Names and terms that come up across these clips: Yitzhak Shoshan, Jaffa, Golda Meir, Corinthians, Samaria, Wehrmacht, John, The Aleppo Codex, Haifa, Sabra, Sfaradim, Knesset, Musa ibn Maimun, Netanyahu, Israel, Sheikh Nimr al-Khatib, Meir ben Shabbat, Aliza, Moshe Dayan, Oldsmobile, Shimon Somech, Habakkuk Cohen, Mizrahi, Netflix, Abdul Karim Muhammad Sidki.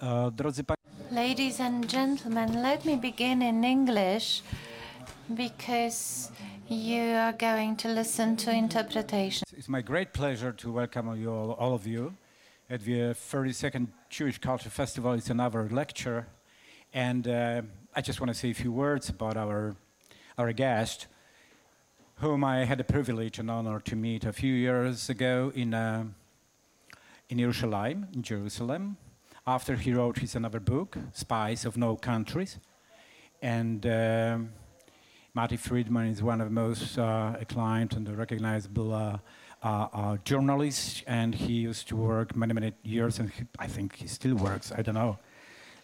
Drodzy Państwo. Ladies and gentlemen, let me begin in English because you are going to listen to interpretation. It's my great pleasure to welcome you all of you at the 32nd Jewish Culture Festival. It's another lecture, and I just want to say a few words about our guest, whom I had the privilege and honor to meet a few years ago in Jerusalem, after he wrote his another book, Spies of No Country. And Mati Friedman is one of the most acclaimed and recognizable journalists, and he used to work many, many years, and I think he still works, I don't know,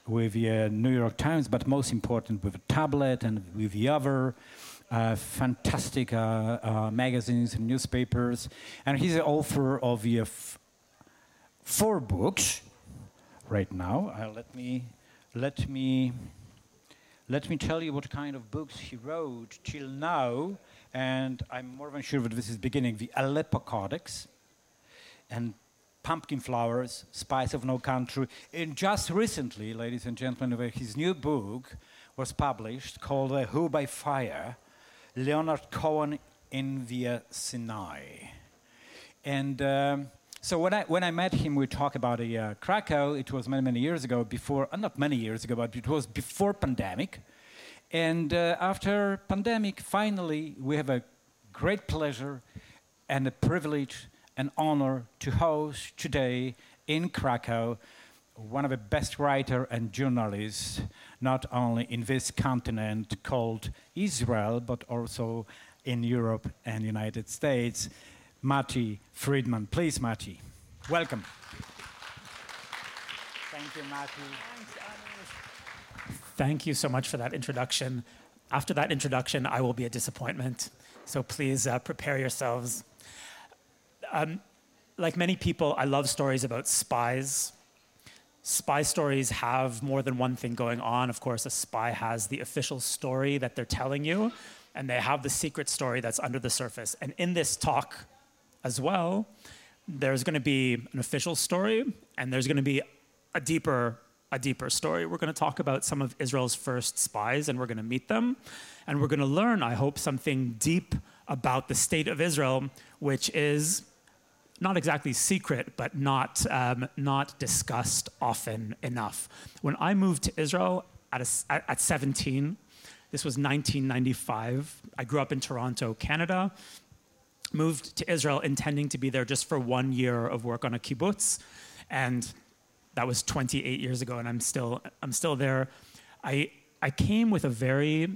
with the New York Times, but most important with the Tablet and with the other fantastic magazines and newspapers. And he's the author of the four books right now. Let me tell you what kind of books he wrote till now, and I'm more than sure that this is beginning. The Aleppo Codex and Pumpkin Flowers, Spies of No Country. And just recently, ladies and gentlemen, his new book was published called Who by Fire, Leonard Cohen in the Sinai. And so when I met him, we talked about Krakow. It was many, many years ago before, not many years ago, but it was before pandemic. And after pandemic, finally, we have a great pleasure and a privilege and honor to host today in Krakow one of the best writer and journalists, not only in this continent called Israel, but also in Europe and United States, Mati Friedman. Please, Mati, welcome. Thank you, Mati. Thank you so much for that introduction. After that introduction, I will be a disappointment. So please prepare yourselves. Like many people, I love stories about spies. Spy stories have more than one thing going on. Of course, a spy has the official story that they're telling you, and they have the secret story that's under the surface. And in this talk as well, there's going to be an official story, and there's going to be a deeper story. We're going to talk about some of Israel's first spies, and we're going to meet them. And we're going to learn, I hope, something deep about the state of Israel, which is not exactly secret, but not discussed often enough. When I moved to Israel at 17, this was 1995, I grew up in Toronto, Canada, moved to Israel intending to be there just for 1 year of work on a kibbutz, and that was 28 years ago, and I'm still there. I came with a very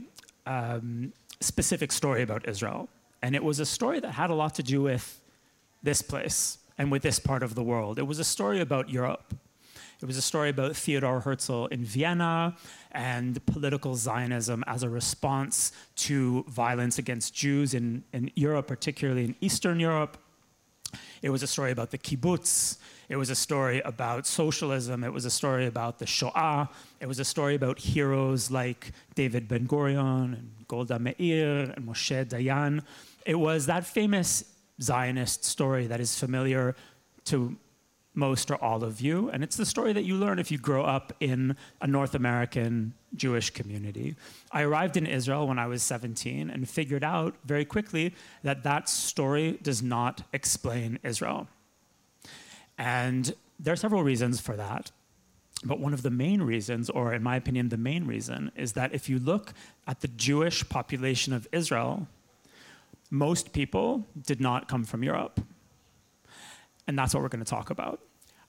specific story about Israel, and it was a story that had a lot to do with this place and with this part of the world. It was a story about Europe. It was a story about Theodor Herzl in Vienna and political Zionism as a response to violence against Jews in Europe, particularly in Eastern Europe. It was a story about the kibbutz. It was a story about socialism. It was a story about the Shoah. It was a story about heroes like David Ben-Gurion and Golda Meir and Moshe Dayan. It was that famous Zionist story that is familiar to most or all of you, and it's the story that you learn if you grow up in a North American Jewish community. I arrived in Israel when I was 17 and figured out very quickly that story does not explain Israel. And there are several reasons for that, but one of the main reasons, or in my opinion, the main reason, is that if you look at the Jewish population of Israel, most people did not come from Europe. And that's what we're going to talk about.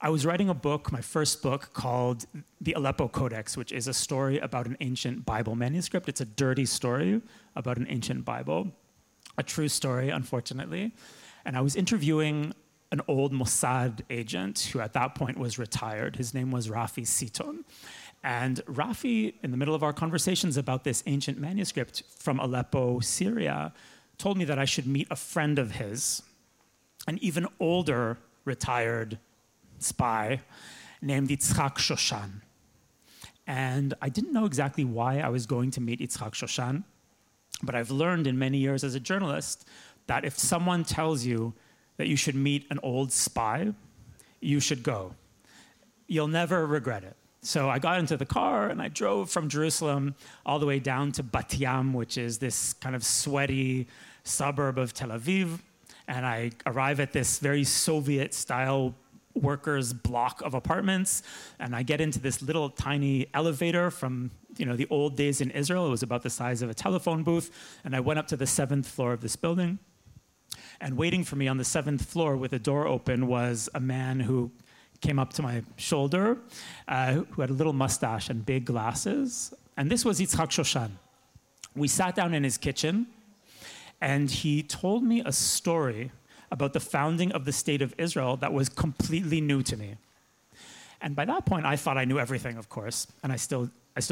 I was writing a book, my first book, called The Aleppo Codex, which is a story about an ancient Bible manuscript. It's a dirty story about an ancient Bible, a true story, unfortunately. And I was interviewing an old Mossad agent who at that point was retired. His name was Rafi Siton. And Rafi, in the middle of our conversations about this ancient manuscript from Aleppo, Syria, told me that I should meet a friend of his, an even older retired spy named Yitzhak Shoshan. And I didn't know exactly why I was going to meet Yitzhak Shoshan, but I've learned in many years as a journalist that if someone tells you that you should meet an old spy, you should go. You'll never regret it. So I got into the car and I drove from Jerusalem all the way down to Bat Yam, which is this kind of sweaty suburb of Tel Aviv. And I arrive at this very Soviet-style workers' block of apartments. And I get into this little tiny elevator from, you know, the old days in Israel. It was about the size of a telephone booth. And I went up to the 7th floor of this building. And waiting for me on the 7th floor with the door open was a man who came up to my shoulder, who had a little mustache and big glasses. And this was Yitzhak Shoshan. We sat down in his kitchen, and he told me a story about the founding of the state of Israel that was completely new to me. And by that point, I thought I knew everything, of course, and I still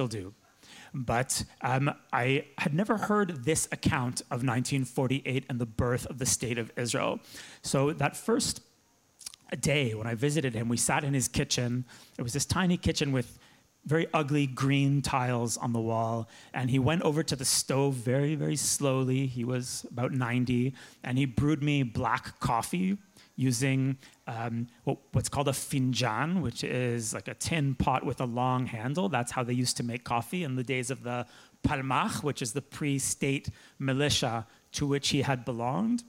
do. But I had never heard this account of 1948 and the birth of the state of Israel. So that first day when I visited him, we sat in his kitchen. It was this tiny kitchen with very ugly green tiles on the wall. And he went over to the stove very, very slowly. He was about 90. And he brewed me black coffee using what's called a finjan, which is like a tin pot with a long handle. That's how they used to make coffee in the days of the Palmach, which is the pre-state militia to which he had belonged.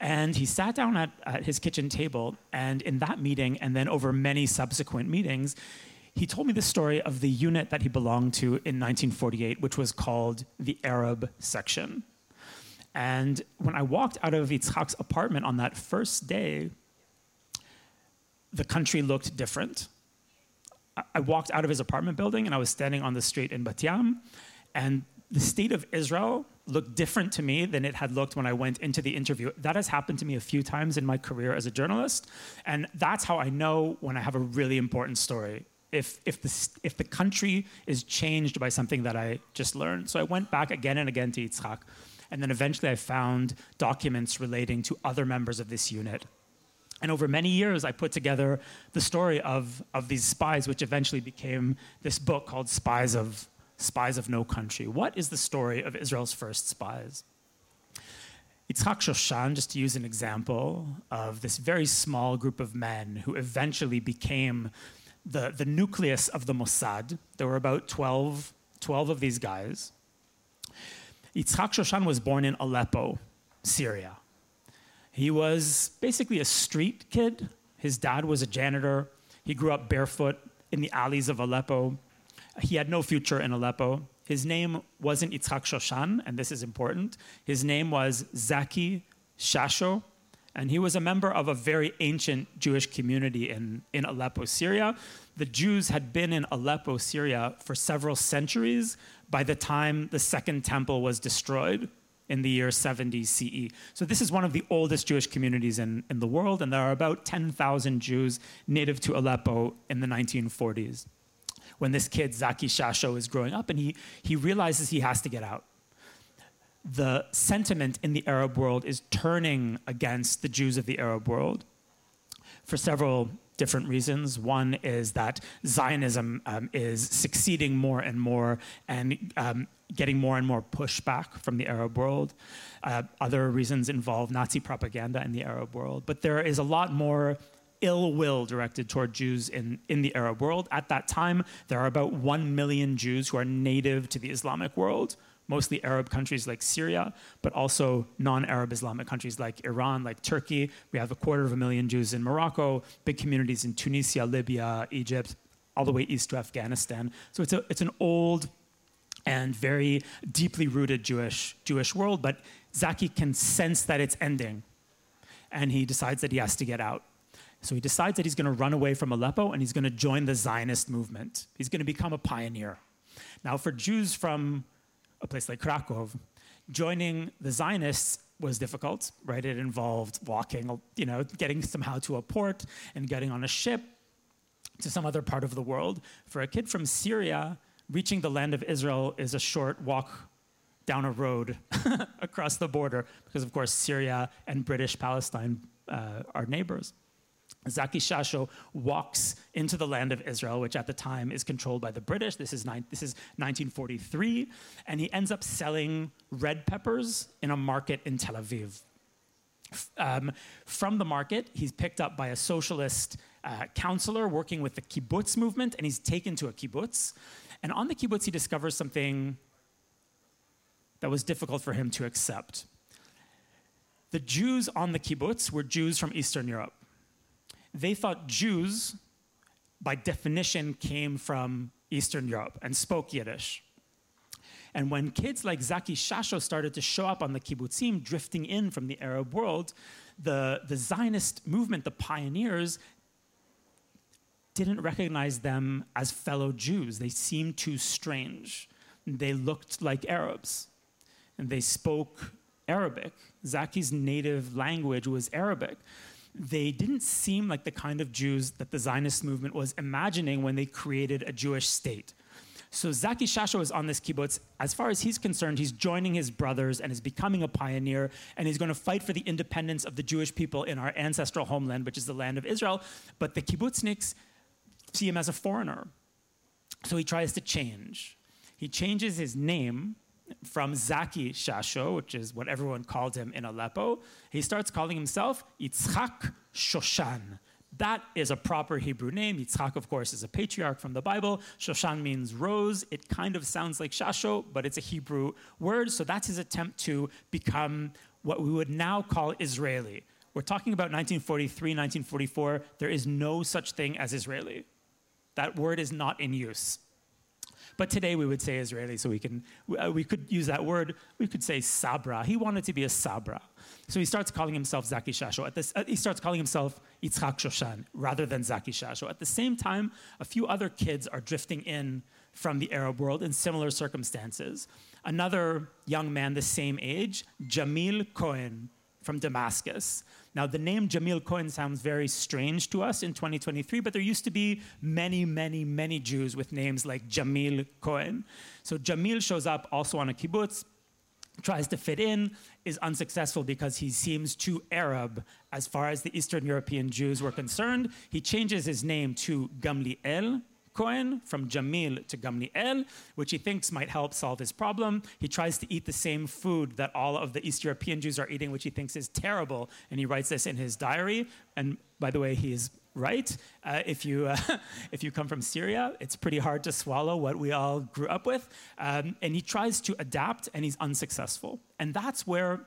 And he sat down at his kitchen table, and in that meeting, and then over many subsequent meetings, he told me the story of the unit that he belonged to in 1948, which was called the Arab Section. And when I walked out of Yitzhak's apartment on that first day, the country looked different. I walked out of his apartment building, and I was standing on the street in Bat Yam, and the state of Israel looked different to me than it had looked when I went into the interview. That has happened to me a few times in my career as a journalist, and that's how I know when I have a really important story, if the country is changed by something that I just learned. So I went back again and again to Yitzhak, and then eventually I found documents relating to other members of this unit. And over many years, I put together the story of these spies, which eventually became this book called Spies of No Country. What is the story of Israel's first spies? Yitzhak Shoshan, just to use an example of this very small group of men who eventually became the nucleus of the Mossad. There were about 12 of these guys. Yitzhak Shoshan was born in Aleppo, Syria. He was basically a street kid. His dad was a janitor. He grew up barefoot in the alleys of Aleppo. He had no future in Aleppo. His name wasn't Yitzhak Shoshan, and this is important. His name was Zaki Shasho, and he was a member of a very ancient Jewish community in Aleppo, Syria. The Jews had been in Aleppo, Syria for several centuries by the time the Second Temple was destroyed in the year 70 CE. So this is one of the oldest Jewish communities in the world, and there are about 10,000 Jews native to Aleppo in the 1940s. When this kid, Zaki Shasho, is growing up, and he realizes he has to get out. The sentiment in the Arab world is turning against the Jews of the Arab world for several different reasons. One is that Zionism is succeeding more and more and getting more and more pushback from the Arab world. Other reasons involve Nazi propaganda in the Arab world. But there is a lot more ill will directed toward Jews in the Arab world. At that time, there are about 1 million Jews who are native to the Islamic world, mostly Arab countries like Syria, but also non-Arab Islamic countries like Iran, like Turkey. We have 250,000 Jews in Morocco, big communities in Tunisia, Libya, Egypt, all the way east to Afghanistan. So it's an old and very deeply rooted Jewish world, but Zaki can sense that it's ending, and he decides that he has to get out. So he decides that he's going to run away from Aleppo, and he's going to join the Zionist movement. He's going to become a pioneer. Now, for Jews from a place like Krakow, joining the Zionists was difficult, right? It involved walking, you know, getting somehow to a port and getting on a ship to some other part of the world. For a kid from Syria, reaching the land of Israel is a short walk down a road across the border, because, of course, Syria and British Palestine are neighbors. Zaki Shasho walks into the land of Israel, which at the time is controlled by the British. This is 1943, and he ends up selling red peppers in a market in Tel Aviv. From the market, he's picked up by a socialist counselor working with the kibbutz movement, and he's taken to a kibbutz. And on the kibbutz, he discovers something that was difficult for him to accept. The Jews on the kibbutz were Jews from Eastern Europe. They thought Jews, by definition, came from Eastern Europe and spoke Yiddish. And when kids like Zaki Shasho started to show up on the kibbutzim, drifting in from the Arab world, the Zionist movement, the pioneers, didn't recognize them as fellow Jews. They seemed too strange. They looked like Arabs, and they spoke Arabic. Zaki's native language was Arabic. They didn't seem like the kind of Jews that the Zionist movement was imagining when they created a Jewish state. So Zaki Shasho is on this kibbutz. As far as he's concerned, he's joining his brothers and is becoming a pioneer, and he's going to fight for the independence of the Jewish people in our ancestral homeland, which is the land of Israel. But the kibbutzniks see him as a foreigner. So he tries to change. He changes his name from Zaki Shasho, which is what everyone called him in Aleppo. He starts calling himself Yitzhak Shoshan. That is a proper Hebrew name. Yitzhak, of course, is a patriarch from the Bible. Shoshan means rose. It kind of sounds like Shasho, but it's a Hebrew word. So that's his attempt to become what we would now call Israeli. We're talking about 1943, 1944. There is no such thing as Israeli. That word is not in use. But today we would say Israeli, so we could use that word. We could say Sabra. He wanted to be a Sabra. So he starts calling himself Zaki Shasho. He starts calling himself Yitzhak Shoshan rather than Zaki Shasho. At the same time, a few other kids are drifting in from the Arab world in similar circumstances. Another young man the same age, Jamil Cohen from Damascus. Now, the name Jamil Cohen sounds very strange to us in 2023, but there used to be many, many, many Jews with names like Jamil Cohen. So Jamil shows up also on a kibbutz, tries to fit in, is unsuccessful because he seems too Arab as far as the Eastern European Jews were concerned. He changes his name to Gamliel Cohen, from Jamil to Gamliel, which he thinks might help solve his problem. He tries to eat the same food that all of the East European Jews are eating, which he thinks is terrible, and he writes this in his diary. And by the way, he is right. If you come from Syria, it's pretty hard to swallow what we all grew up with. And he tries to adapt, and he's unsuccessful. And that's where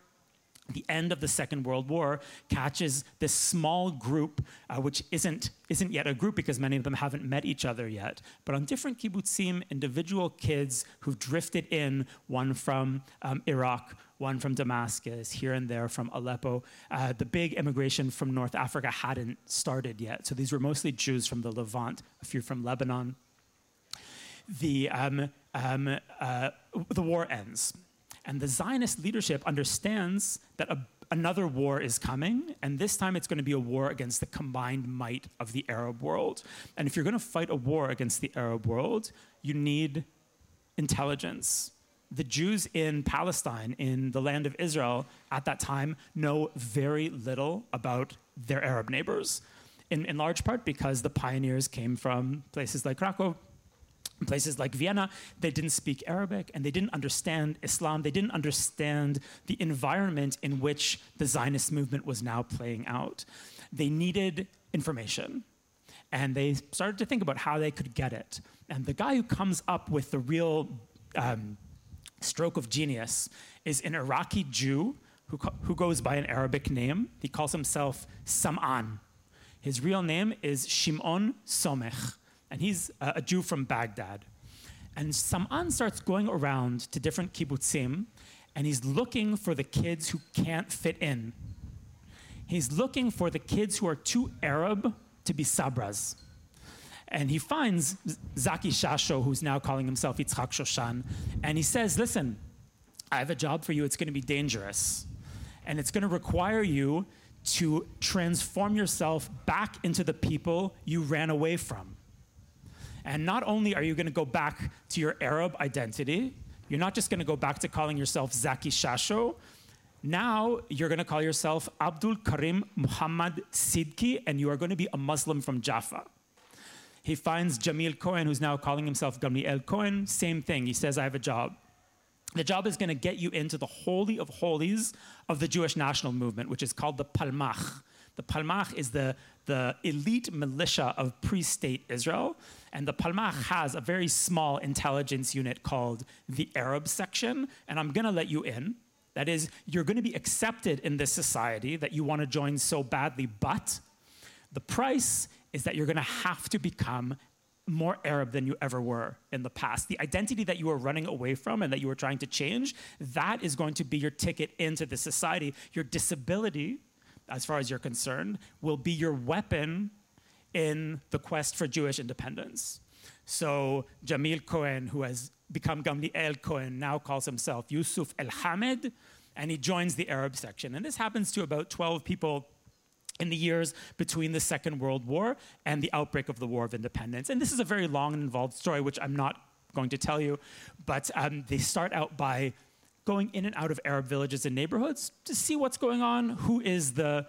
the end of the Second World War catches this small group, which isn't yet a group because many of them haven't met each other yet. But on different kibbutzim, individual kids who've drifted in, one from Iraq, one from Damascus, here and there from Aleppo. The big immigration from North Africa hadn't started yet. So these were mostly Jews from the Levant, a few from Lebanon. The war ends. And the Zionist leadership understands that another war is coming, and this time it's going to be a war against the combined might of the Arab world. And if you're going to fight a war against the Arab world, you need intelligence. The Jews in Palestine, in the land of Israel at that time, know very little about their Arab neighbors, in large part because the pioneers came from places like Krakow, places like Vienna. They didn't speak Arabic, and they didn't understand Islam. They didn't understand the environment in which the Zionist movement was now playing out. They needed information, and they started to think about how they could get it. And the guy who comes up with the real stroke of genius is an Iraqi Jew who goes by an Arabic name. He calls himself Sam'an. His real name is Shimon Somech. And he's a Jew from Baghdad. And Sam'an starts going around to different kibbutzim, and he's looking for the kids who can't fit in. He's looking for the kids who are too Arab to be sabras. And he finds Zaki Shasho, who's now calling himself Yitzhak Shoshan, and he says, listen, I have a job for you. It's going to be dangerous. And it's going to require you to transform yourself back into the people you ran away from. And not only are you going to go back to your Arab identity, you're not just going to go back to calling yourself Zaki Shasho. Now you're going to call yourself Abdul Karim Muhammad Sidki, and you are going to be a Muslim from Jaffa. He finds Jamil Cohen, who's now calling himself Gamliel Cohen. Same thing. He says, I have a job. The job is going to get you into the holy of holies of the Jewish national movement, which is called the Palmach. The Palmach is the elite militia of pre-state Israel, and the Palmach has a very small intelligence unit called the Arab section, and I'm going to let you in. That is, you're going to be accepted in this society that you want to join so badly, but the price is that you're going to have to become more Arab than you ever were in the past. The identity that you were running away from and that you were trying to change, that is going to be your ticket into this society. Your disability, as far as you're concerned, will be your weapon in the quest for Jewish independence. So Jamil Cohen, who has become Gamliel Cohen, now calls himself Yusuf al-Hamed, and he joins the Arab section. And this happens to about 12 people in the years between the Second World War and the outbreak of the War of Independence. And this is a very long and involved story, which I'm not going to tell you, but they start out by going in and out of Arab villages and neighborhoods to see what's going on, who is the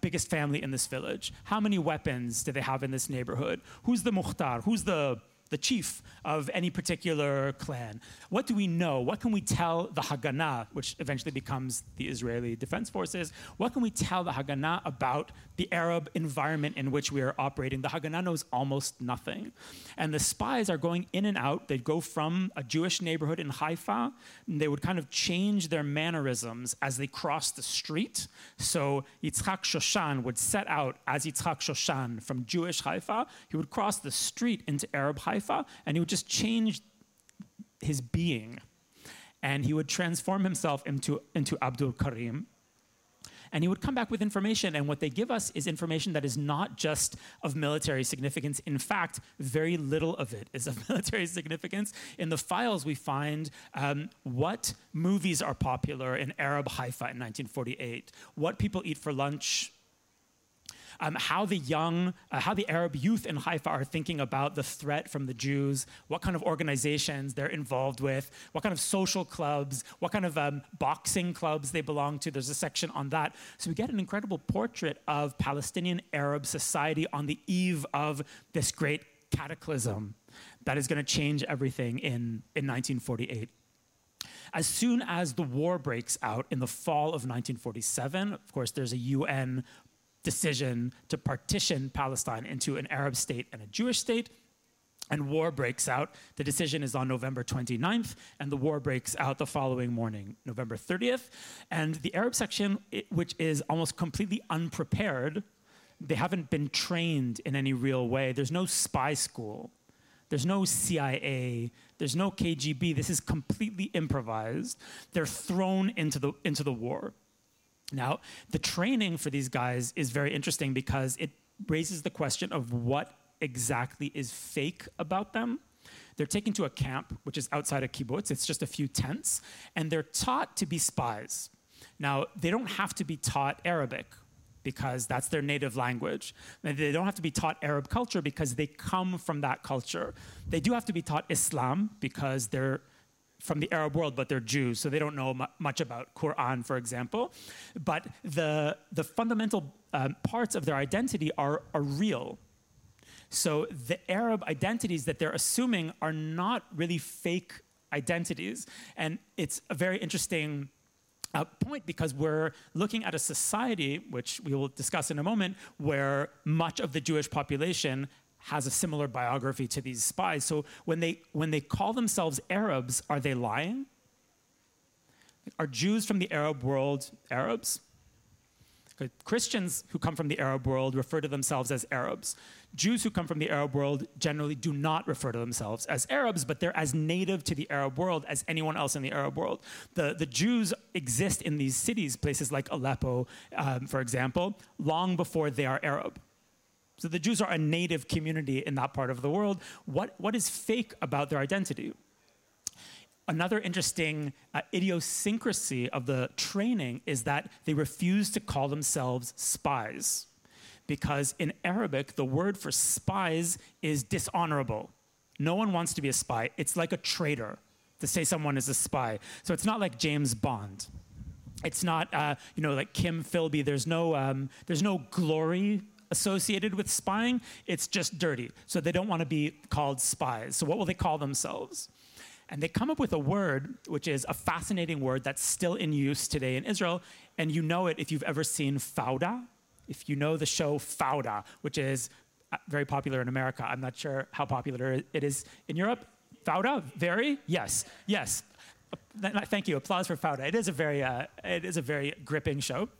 biggest family in this village, how many weapons do they have in this neighborhood, who's the muhtar, who's the chief of any particular clan, what do we know, what can we tell the Haganah, which eventually becomes the Israeli Defense Forces, what can we tell the Haganah about the Arab environment in which we are operating? The Haganah knows almost nothing. And the spies are going in and out. They'd go from a Jewish neighborhood in Haifa, and they would kind of change their mannerisms as they crossed the street. So Yitzhak Shoshan would set out as Yitzhak Shoshan from Jewish Haifa. He would cross the street into Arab Haifa, and he would just change his being. And he would transform himself into Abdul Karim. And he would come back with information. And what they give us is information that is not just of military significance. In fact, very little of it is of military significance. In the files, we find what movies are popular in Arab Haifa in 1948, what people eat for lunch, how the Arab youth in Haifa are thinking about the threat from the Jews, what kind of organizations they're involved with, what kind of social clubs, what kind of boxing clubs they belong to. There's a section on that. So we get an incredible portrait of Palestinian Arab society on the eve of this great cataclysm that is going to change everything in 1948. As soon as the war breaks out in the fall of 1947, of course, there's a UN decision to partition Palestine into an Arab state and a Jewish state, and war breaks out. The decision is on November 29th, and the war breaks out the following morning, November 30th. And the Arab section, which is almost completely unprepared, they haven't been trained in any real way. There's no spy school. There's no CIA. There's no KGB. This is completely improvised. They're thrown into the war. Now, the training for these guys is very interesting because it raises the question of what exactly is fake about them. They're taken to a camp, which is outside a kibbutz. It's just a few tents. And they're taught to be spies. Now, they don't have to be taught Arabic because that's their native language. And they don't have to be taught Arab culture because they come from that culture. They do have to be taught Islam because they're from the Arab world, but they're Jews, so they don't know much about Quran, for example. But the fundamental parts of their identity are real. So the Arab identities that they're assuming are not really fake identities. And it's a very interesting point because we're looking at a society, which we will discuss in a moment, where much of the Jewish population has a similar biography to these spies. So when they call themselves Arabs, are they lying? Are Jews from the Arab world Arabs? Christians who come from the Arab world refer to themselves as Arabs. Jews who come from the Arab world generally do not refer to themselves as Arabs, but they're as native to the Arab world as anyone else in the Arab world. The Jews exist in these cities, places like Aleppo, for example, long before they are Arab. So the Jews are a native community in that part of the world. What is fake about their identity? Another interesting idiosyncrasy of the training is that they refuse to call themselves spies, because in Arabic, the word for spies is dishonorable. No one wants to be a spy. It's like a traitor to say someone is a spy. So it's not like James Bond. It's not like Kim Philby. There's no glory associated with spying. It's just dirty. So they don't want to be called spies. So what will they call themselves? And they come up with a word, which is a fascinating word that's still in use today in Israel. And you know it if you've ever seen Fauda, if you know the show Fauda, which is very popular in America. I'm not sure how popular it is in Europe. Fauda, very? Yes, yes. Thank you, applause for Fauda. It is a very gripping show.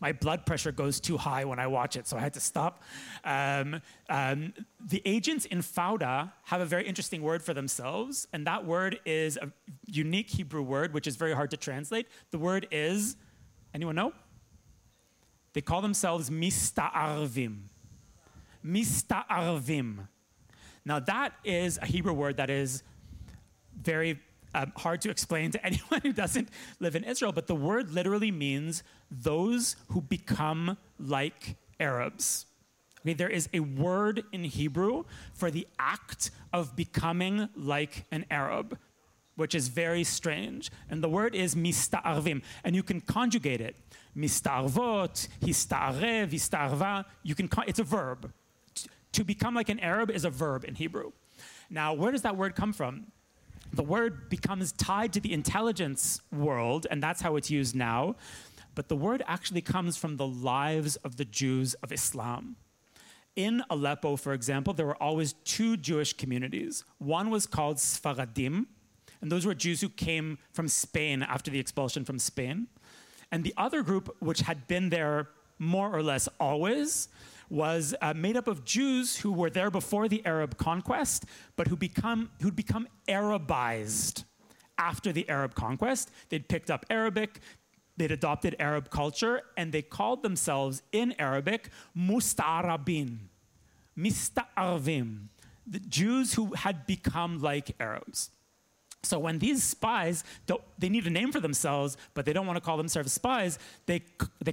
My blood pressure goes too high when I watch it, so I had to stop. The agents in Fauda have a very interesting word for themselves, and that word is a unique Hebrew word, which is very hard to translate. The word is, anyone know? They call themselves Mista'arvim. Mista'arvim. Now that is a Hebrew word that is very hard to explain to anyone who doesn't live in Israel, but the word literally means those who become like Arabs. Okay, there is a word in Hebrew for the act of becoming like an Arab, which is very strange. And the word is mista'arvim, and you can conjugate it. Mista'arvot, hista'arev, hista'arva. It's a verb. To become like an Arab is a verb in Hebrew. Now, where does that word come from? The word becomes tied to the intelligence world, and that's how it's used now. But the word actually comes from the lives of the Jews of Islam. In Aleppo, for example, there were always two Jewish communities. One was called Sfaradim, and those were Jews who came from Spain after the expulsion from Spain. And the other group, which had been there more or less always, was made up of Jews who were there before the Arab conquest, but who'd become Arabized after the Arab conquest. They'd picked up Arabic, they'd adopted Arab culture, and they called themselves in Arabic Musta'arabin, Mista'arvim, the Jews who had become like Arabs. So when these spies, they need a name for themselves, but they don't want to call themselves spies, they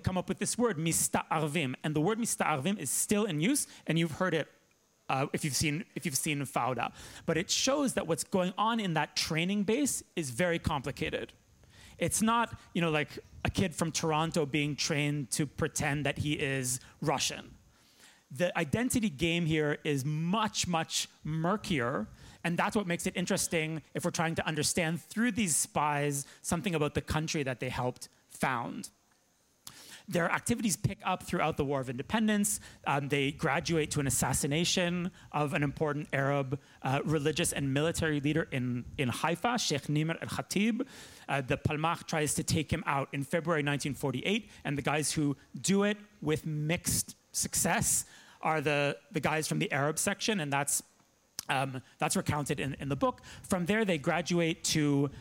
come up with this word, mista'arvim. And the word mista'arvim is still in use, and you've heard it if you've seen Fauda. But it shows that what's going on in that training base is very complicated. It's not, like a kid from Toronto being trained to pretend that he is Russian. The identity game here is much, much murkier. And that's what makes it interesting if we're trying to understand through these spies something about the country that they helped found. Their activities pick up throughout the War of Independence. They graduate to an assassination of an important Arab religious and military leader in Haifa, Sheikh Nimr al-Khatib. The Palmach tries to take him out in February 1948, and the guys who do it with mixed success are the guys from the Arab section, and that's recounted in the book. From there, they graduate to,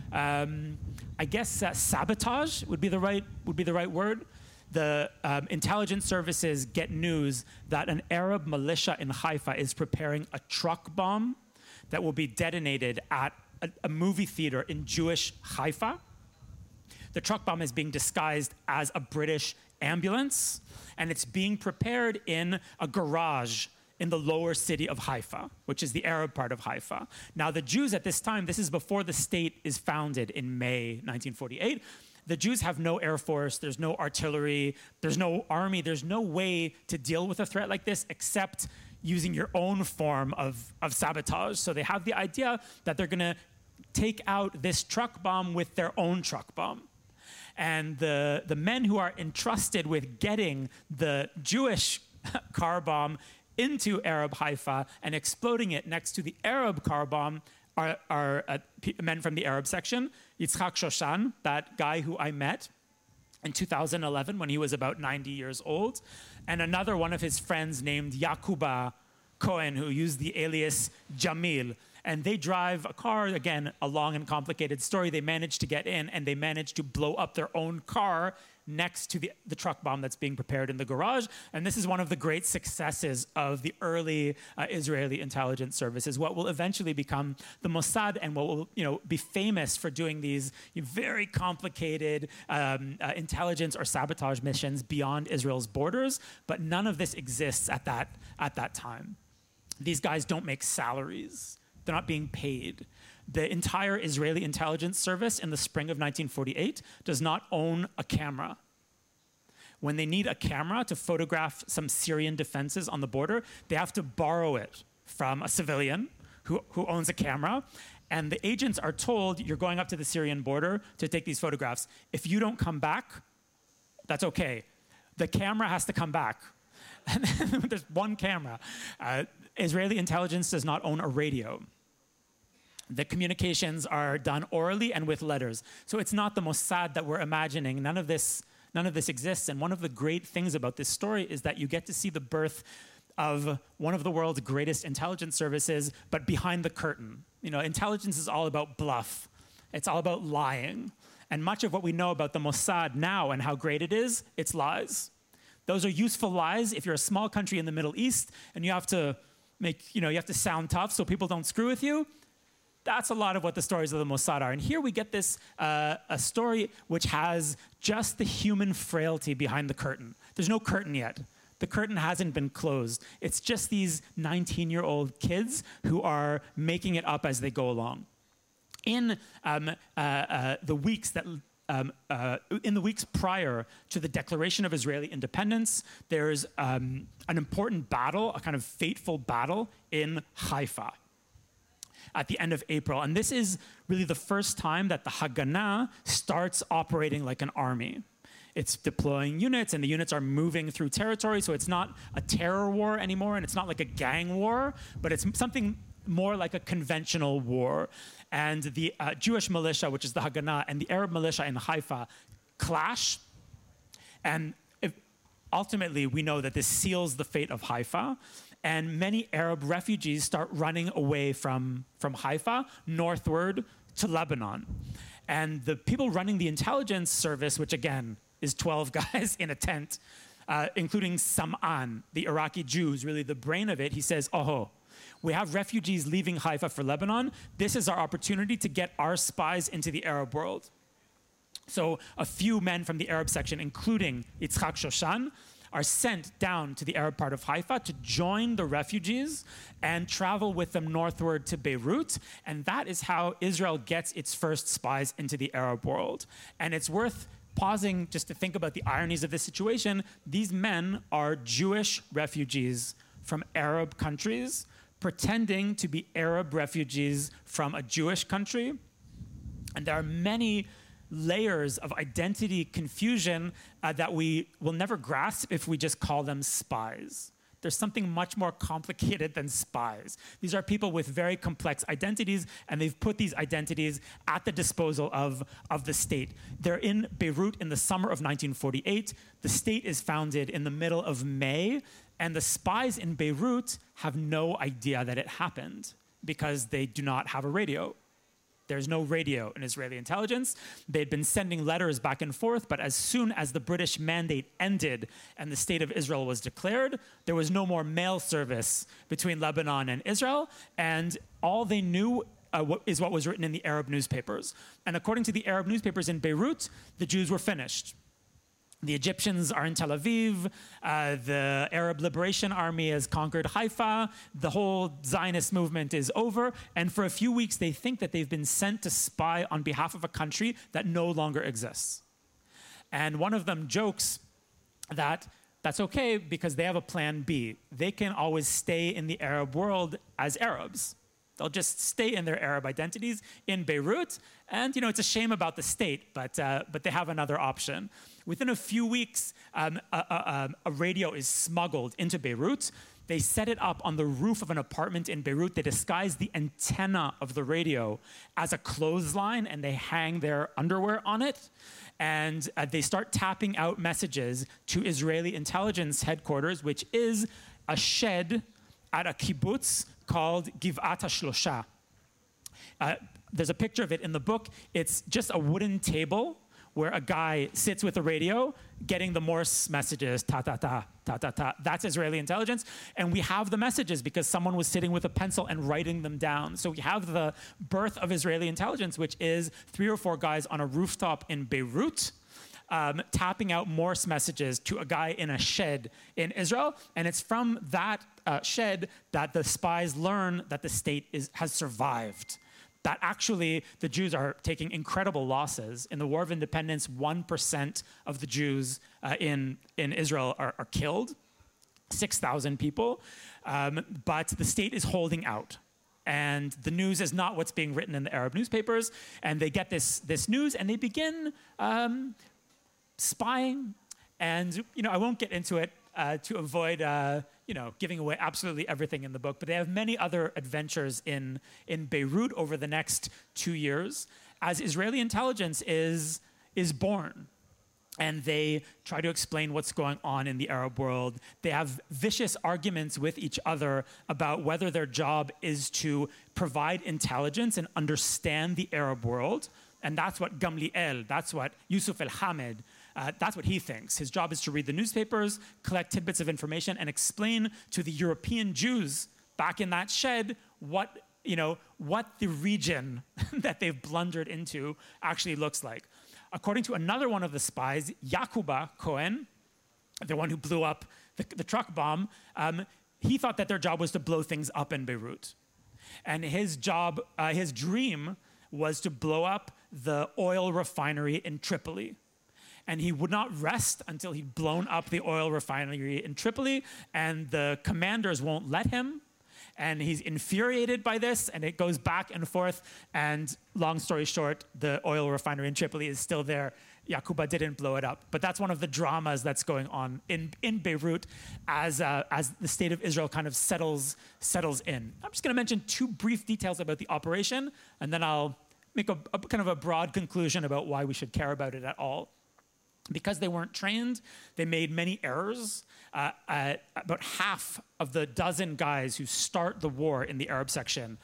sabotage would be the right word. The intelligence services get news that an Arab militia in Haifa is preparing a truck bomb that will be detonated at a movie theater in Jewish Haifa. The truck bomb is being disguised as a British ambulance, and it's being prepared in a garage in the lower city of Haifa, which is the Arab part of Haifa. Now the Jews at this time, this is before the state is founded in May 1948, the Jews have no air force, there's no artillery, there's no army, there's no way to deal with a threat like this except using your own form of sabotage. So they have the idea that they're gonna take out this truck bomb with their own truck bomb. And the men who are entrusted with getting the Jewish car bomb into Arab Haifa and exploding it next to the Arab car bomb are men from the Arab section. Yitzhak Shoshan, that guy who I met in 2011 when he was about 90 years old, and another one of his friends named Yaakuba Cohen, who used the alias Jamil. And they drive a car, again, a long and complicated story. They manage to get in, and they manage to blow up their own car next to the truck bomb that's being prepared in the garage. And this is one of the great successes of the early Israeli intelligence services, what will eventually become the Mossad and what will be famous for doing these very complicated intelligence or sabotage missions beyond Israel's borders. But none of this exists at that time. These guys don't make salaries. They're not being paid. The entire Israeli intelligence service in the spring of 1948 does not own a camera. When they need a camera to photograph some Syrian defenses on the border, they have to borrow it from a civilian who owns a camera. And the agents are told, you're going up to the Syrian border to take these photographs. If you don't come back, that's okay. The camera has to come back. And then there's one camera. Israeli intelligence does not own a radio. The communications are done orally and with letters. So it's not the Mossad that we're imagining. None of this exists. And one of the great things about this story is that you get to see the birth of one of the world's greatest intelligence services, but behind the curtain. You know, intelligence is all about bluff. It's all about lying. And much of what we know about the Mossad now and how great it is, it's lies. Those are useful lies if you're a small country in the Middle East and you have to make, you have to sound tough so people don't screw with you. That's a lot of what the stories of the Mossad are. And here we get this a story which has just the human frailty behind the curtain. There's no curtain yet. The curtain hasn't been closed. It's just these 19-year-old kids who are making it up as they go along. In the weeks prior to the declaration of Israeli independence, there's an important battle, a kind of fateful battle in Haifa at the end of April. And this is really the first time that the Haganah starts operating like an army. It's deploying units, and the units are moving through territory, so it's not a terror war anymore, and it's not like a gang war, but it's something more like a conventional war. And the Jewish militia, which is the Haganah, and the Arab militia in Haifa clash. And ultimately, we know that this seals the fate of Haifa. And many Arab refugees start running away from Haifa northward to Lebanon. And the people running the intelligence service, which again is 12 guys in a tent, including Sam'an, the Iraqi Jews, really the brain of it, he says, we have refugees leaving Haifa for Lebanon. This is our opportunity to get our spies into the Arab world. So a few men from the Arab section, including Yitzhak Shoshan, are sent down to the Arab part of Haifa to join the refugees and travel with them northward to Beirut. And that is how Israel gets its first spies into the Arab world. And it's worth pausing just to think about the ironies of this situation. These men are Jewish refugees from Arab countries pretending to be Arab refugees from a Jewish country. And there are many layers of identity confusion that we will never grasp if we just call them spies. There's something much more complicated than spies. These are people with very complex identities, and they've put these identities at the disposal of the state. They're in Beirut in the summer of 1948. The state is founded in the middle of May, and the spies in Beirut have no idea that it happened because they do not have a radio. There's no radio in Israeli intelligence. They'd been sending letters back and forth, but as soon as the British mandate ended and the state of Israel was declared, there was no more mail service between Lebanon and Israel, and all they knew is what was written in the Arab newspapers. And according to the Arab newspapers in Beirut, the Jews were finished. The Egyptians are in Tel Aviv, the Arab Liberation Army has conquered Haifa, the whole Zionist movement is over, and for a few weeks they think that they've been sent to spy on behalf of a country that no longer exists. And one of them jokes that that's okay because they have a plan B. They can always stay in the Arab world as Arabs. They'll just stay in their Arab identities in Beirut. And, it's a shame about the state, but they have another option. Within a few weeks, a radio is smuggled into Beirut. They set it up on the roof of an apartment in Beirut. They disguise the antenna of the radio as a clothesline, and they hang their underwear on it. And they start tapping out messages to Israeli intelligence headquarters, which is a shed at a kibbutz called Giv'at HaShlosha. There's a picture of it in the book. It's just a wooden table where a guy sits with a radio getting the Morse messages, ta-ta-ta, ta-ta-ta. That's Israeli intelligence. And we have the messages because someone was sitting with a pencil and writing them down. So we have the birth of Israeli intelligence, which is 3 or 4 guys on a rooftop in Beirut tapping out Morse messages to a guy in a shed in Israel. And it's from that shed that the spies learn that the state has survived. That actually the Jews are taking incredible losses. In the War of Independence, 1% of the Jews in Israel are killed, 6,000 people. But the state is holding out. and the news is not what's being written in the Arab newspapers, and they get this news, and they begin spying. And, you know, I won't get into it to avoid, you know, giving away absolutely everything in the book, but they have many other adventures in Beirut over the next 2 years as Israeli intelligence is born. And they try to explain what's going on in the Arab world. They have vicious arguments with each other about whether their job is to provide intelligence and understand the Arab world. And that's what Gamliel, that's what Yusuf al-Hamed, that's what he thinks. His job is to read the newspapers, collect tidbits of information, and explain to the European Jews back in that shed what the region that they've blundered into actually looks like. According to another one of the spies, Yaakuba Cohen, the one who blew up the truck bomb, he thought that their job was to blow things up in Beirut. And his job, his dream was to blow up the oil refinery in Tripoli. And he would not rest until he'd blown up the oil refinery in Tripoli, and the commanders won't let him. And he's infuriated by this, and it goes back and forth. And long story short, the oil refinery in Tripoli is still there. Yaakuba didn't blow it up. But that's one of the dramas that's going on in Beirut as the state of Israel kind of settles in. I'm just going to mention two brief details about the operation, and then I'll make a kind of a broad conclusion about why we should care about it at all. Because they weren't trained, they made many errors. About half of the dozen guys who start the war in the Arab section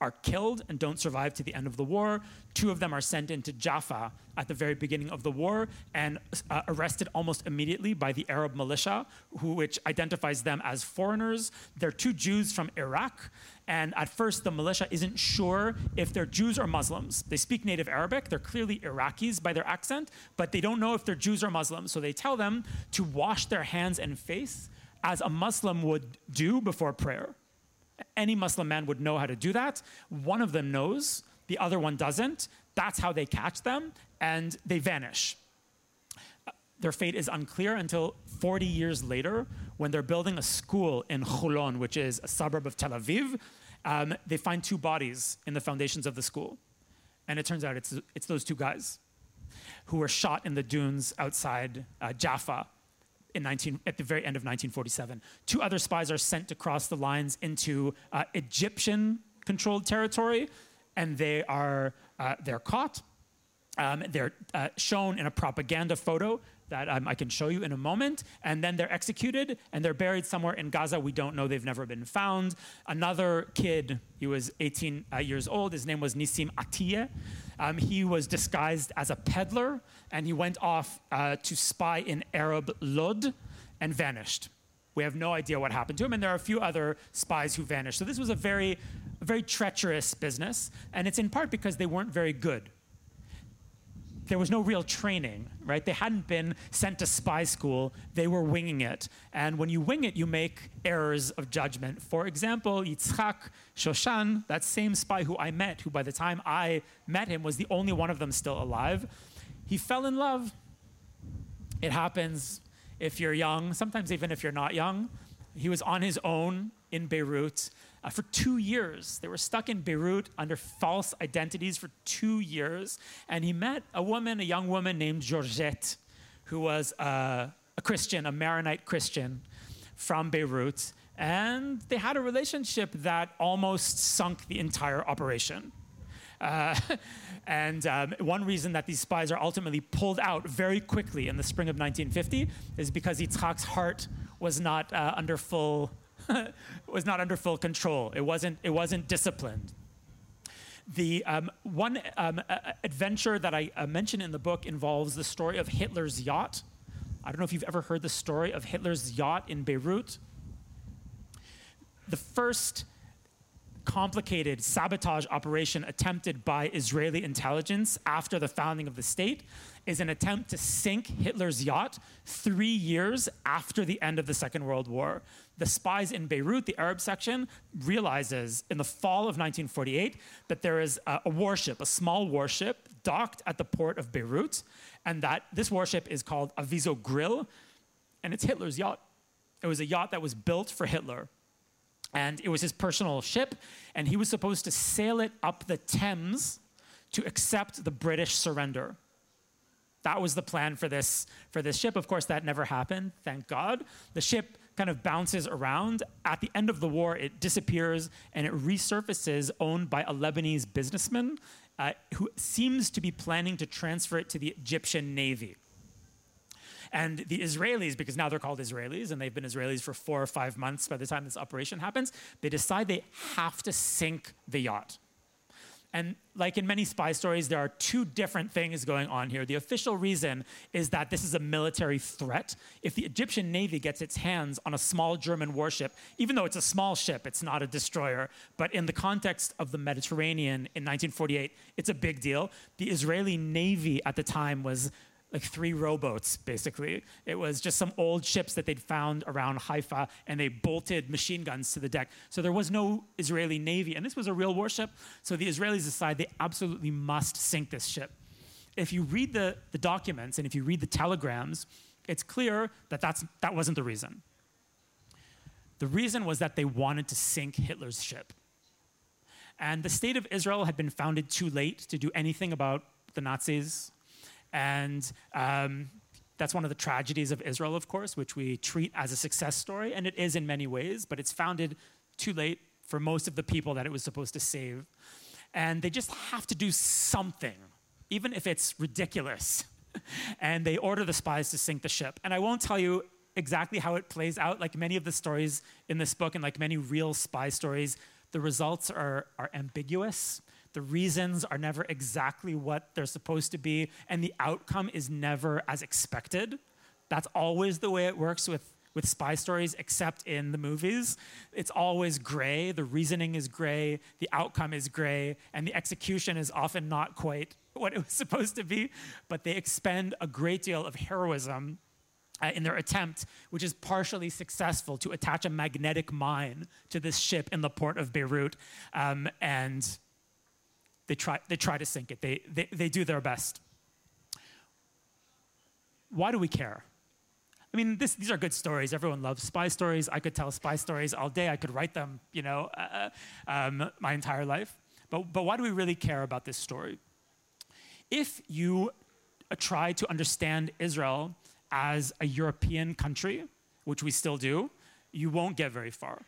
are killed and don't survive to the end of the war. Two of them are sent into Jaffa at the very beginning of the war and arrested almost immediately by the Arab militia, which identifies them as foreigners. They're two Jews from Iraq, and at first the militia isn't sure if they're Jews or Muslims. They speak native Arabic, they're clearly Iraqis by their accent, but they don't know if they're Jews or Muslims, so they tell them to wash their hands and face as a Muslim would do before prayer. Any Muslim man would know how to do that. One of them knows, the other one doesn't. That's how they catch them, and they vanish. Their fate is unclear until 40 years later, when they're building a school in Holon, which is a suburb of Tel Aviv. They find two bodies in the foundations of the school. And it turns out it's those two guys who were shot in the dunes outside Jaffa at the very end of 1947. Two other spies are sent to cross the lines into Egyptian-controlled territory, and they're caught. They're shown in a propaganda photo that I can show you in a moment, and then they're executed, and they're buried somewhere in Gaza. We don't know. They've never been found. Another kid, he was 18 years old. His name was Nisim Atiyeh. He was disguised as a peddler, and he went off to spy in Arab Lod and vanished. We have no idea what happened to him, and there are a few other spies who vanished. So this was a very treacherous business, and it's in part because they weren't very good. There was no real training, right? They hadn't been sent to spy school. They were winging it. And when you wing it, you make errors of judgment. For example, Yitzhak Shoshan, that same spy who I met, who by the time I met him was the only one of them still alive, he fell in love. It happens if you're young, sometimes even if you're not young. He was on his own in Beirut for 2 years. They were stuck in Beirut under false identities for 2 years. And he met a young woman named Georgette, who was a Christian, a Maronite Christian from Beirut. And they had a relationship that almost sunk the entire operation. One reason that these spies are ultimately pulled out very quickly in the spring of 1950 is because Yitzhak's heart was not under full control. It wasn't disciplined. The adventure that I mention in the book involves the story of Hitler's yacht. I don't know if you've ever heard the story of Hitler's yacht in Beirut. The first complicated sabotage operation attempted by Israeli intelligence after the founding of the state is an attempt to sink Hitler's yacht 3 years after the end of the Second World War. The spies in Beirut, the Arab section, realizes in the fall of 1948 that there is a warship, a small warship, docked at the port of Beirut, and that this warship is called Aviso Grill, and it's Hitler's yacht. It was a yacht that was built for Hitler. And it was his personal ship, and he was supposed to sail it up the Thames to accept the British surrender. That was the plan for this ship. Of course, that never happened, thank God. The ship kind of bounces around. At the end of the war, it disappears, and it resurfaces, owned by a Lebanese businessman who seems to be planning to transfer it to the Egyptian Navy. And the Israelis, because now they're called Israelis, and they've been Israelis for 4 or 5 months by the time this operation happens, they decide they have to sink the yacht. And like in many spy stories, there are two different things going on here. The official reason is that this is a military threat. If the Egyptian Navy gets its hands on a small German warship, even though it's a small ship, it's not a destroyer, but in the context of the Mediterranean in 1948, it's a big deal. The Israeli Navy at the time was like 3 rowboats, basically. It was just some old ships that they'd found around Haifa, and they bolted machine guns to the deck. So there was no Israeli Navy, and this was a real warship. So the Israelis decide they absolutely must sink this ship. If you read the documents and if you read the telegrams, it's clear that that wasn't the reason. The reason was that they wanted to sink Hitler's ship. And the state of Israel had been founded too late to do anything about the Nazis. And that's one of the tragedies of Israel, of course, which we treat as a success story, and it is in many ways, but it's founded too late for most of the people that it was supposed to save. And they just have to do something, even if it's ridiculous. And they order the spies to sink the ship. And I won't tell you exactly how it plays out. Like many of the stories in this book and like many real spy stories, the results are ambiguous. The reasons are never exactly what they're supposed to be, and the outcome is never as expected. That's always the way it works with spy stories, except in the movies. It's always gray. The reasoning is gray, the outcome is gray, and the execution is often not quite what it was supposed to be, but they expend a great deal of heroism in their attempt, which is partially successful, to attach a magnetic mine to this ship in the port of Beirut, and they try to sink it. They do their best. Why do we care? I mean, these are good stories. Everyone loves spy stories. I could tell spy stories all day. I could write them, my entire life. But why do we really care about this story? If you try to understand Israel as a European country, which we still do, you won't get very far.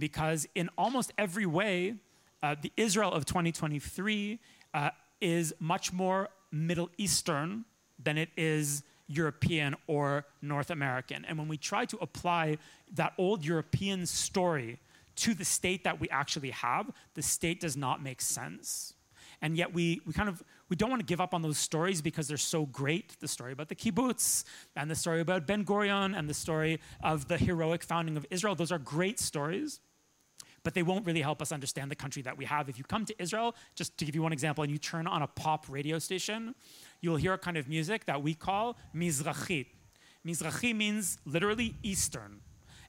Because in almost every way, the Israel of 2023 is much more Middle Eastern than it is European or North American. And when we try to apply that old European story to the state that we actually have, the state does not make sense. And yet we don't want to give up on those stories because they're so great. The story about the kibbutz and the story about Ben-Gurion and the story of the heroic founding of Israel, those are great stories. But they won't really help us understand the country that we have. If you come to Israel, just to give you one example, and you turn on a pop radio station, you'll hear a kind of music that we call Mizrahi. Mizrahi means literally Eastern.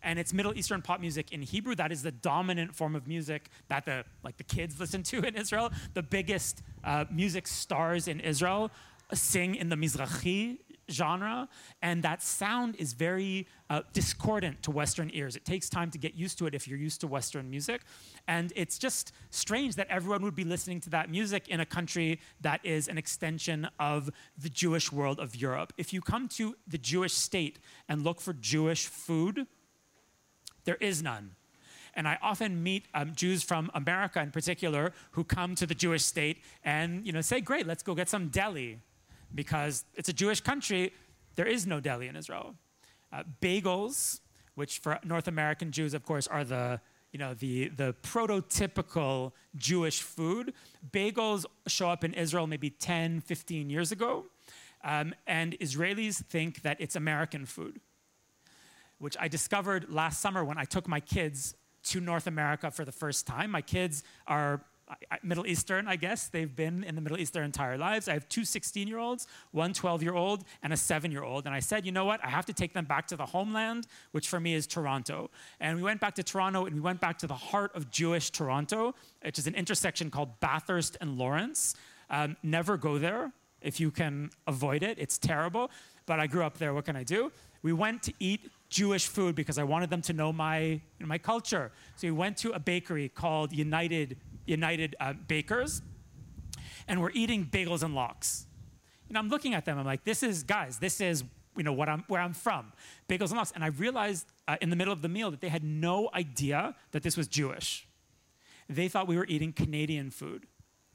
And it's Middle Eastern pop music in Hebrew. That is the dominant form of music that the kids listen to in Israel. The biggest music stars in Israel sing in the Mizrahi genre, and that sound is very discordant to Western ears. It takes time to get used to it if you're used to Western music, and it's just strange that everyone would be listening to that music in a country that is an extension of the Jewish world of Europe. If you come to the Jewish state and look for Jewish food, there is none. And I often meet Jews from America in particular who come to the Jewish state and say, great, let's go get some deli. Because it's a Jewish country, there is no deli in Israel. Bagels, which for North American Jews, of course, are the prototypical Jewish food. Bagels show up in Israel maybe 10, 15 years ago. And Israelis think that it's American food, which I discovered last summer when I took my kids to North America for the first time. My kids are Middle Eastern, I guess. They've been in the Middle East their entire lives. I have two 16-year-olds, one 12-year-old, and a 7-year-old. And I said, you know what? I have to take them back to the homeland, which for me is Toronto. And we went back to Toronto, and we went back to the heart of Jewish Toronto, which is an intersection called Bathurst and Lawrence. Never go there if you can avoid it. It's terrible. But I grew up there. What can I do? We went to eat Jewish food because I wanted them to know my culture. So we went to a bakery called United Bakers, and we're eating bagels and lox. And I'm looking at them. I'm like, this is where I'm from, bagels and lox. And I realized in the middle of the meal that they had no idea that this was Jewish. They thought we were eating Canadian food.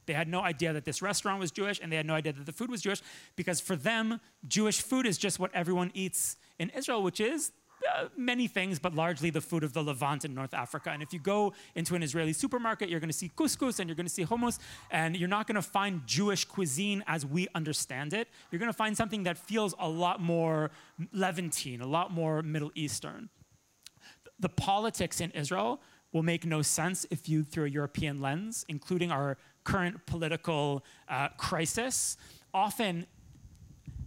They had no idea that this restaurant was Jewish, and they had no idea that the food was Jewish, because for them, Jewish food is just what everyone eats in Israel, which is many things, but largely the food of the Levant in North Africa. And if you go into an Israeli supermarket, you're going to see couscous and you're going to see hummus, and you're not going to find Jewish cuisine as we understand it. You're going to find something that feels a lot more Levantine, a lot more Middle Eastern. The politics in Israel will make no sense if viewed through a European lens, including our current political crisis. Often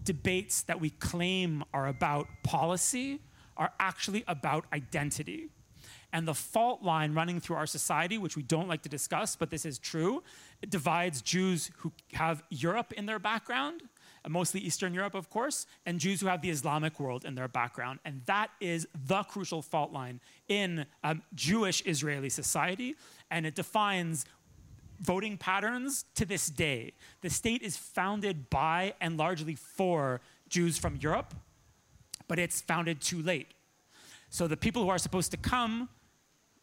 debates that we claim are about policy are actually about identity. And the fault line running through our society, which we don't like to discuss, but this is true, it divides Jews who have Europe in their background, mostly Eastern Europe, of course, and Jews who have the Islamic world in their background. And that is the crucial fault line in Jewish Israeli society, and it defines voting patterns to this day. The state is founded by and largely for Jews from Europe, but it's founded too late. So the people who are supposed to come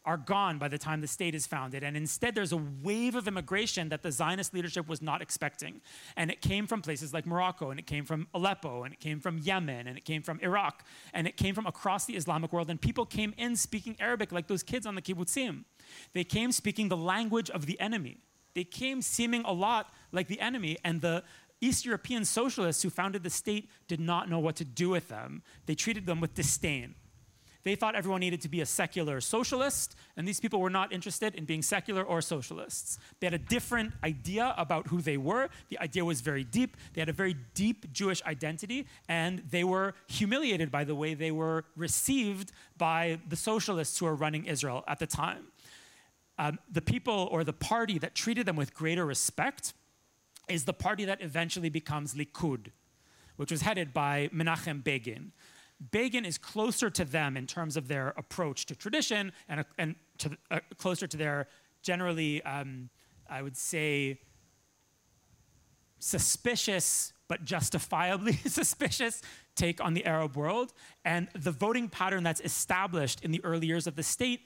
are gone by the time the state is founded. And instead, there's a wave of immigration that the Zionist leadership was not expecting. And it came from places like Morocco, and it came from Aleppo, and it came from Yemen, and it came from Iraq, and it came from across the Islamic world. And people came in speaking Arabic, like those kids on the kibbutzim. They came speaking the language of the enemy. They came seeming a lot like the enemy, and the East European socialists who founded the state did not know what to do with them. They treated them with disdain. They thought everyone needed to be a secular socialist, and these people were not interested in being secular or socialists. They had a different idea about who they were. The idea was very deep. They had a very deep Jewish identity, and they were humiliated by the way they were received by the socialists who were running Israel at the time. The people or the party that treated them with greater respect is the party that eventually becomes Likud, which was headed by Menachem Begin. Begin is closer to them in terms of their approach to tradition and closer to their generally, I would say, suspicious, but justifiably suspicious take on the Arab world. And the voting pattern that's established in the early years of the state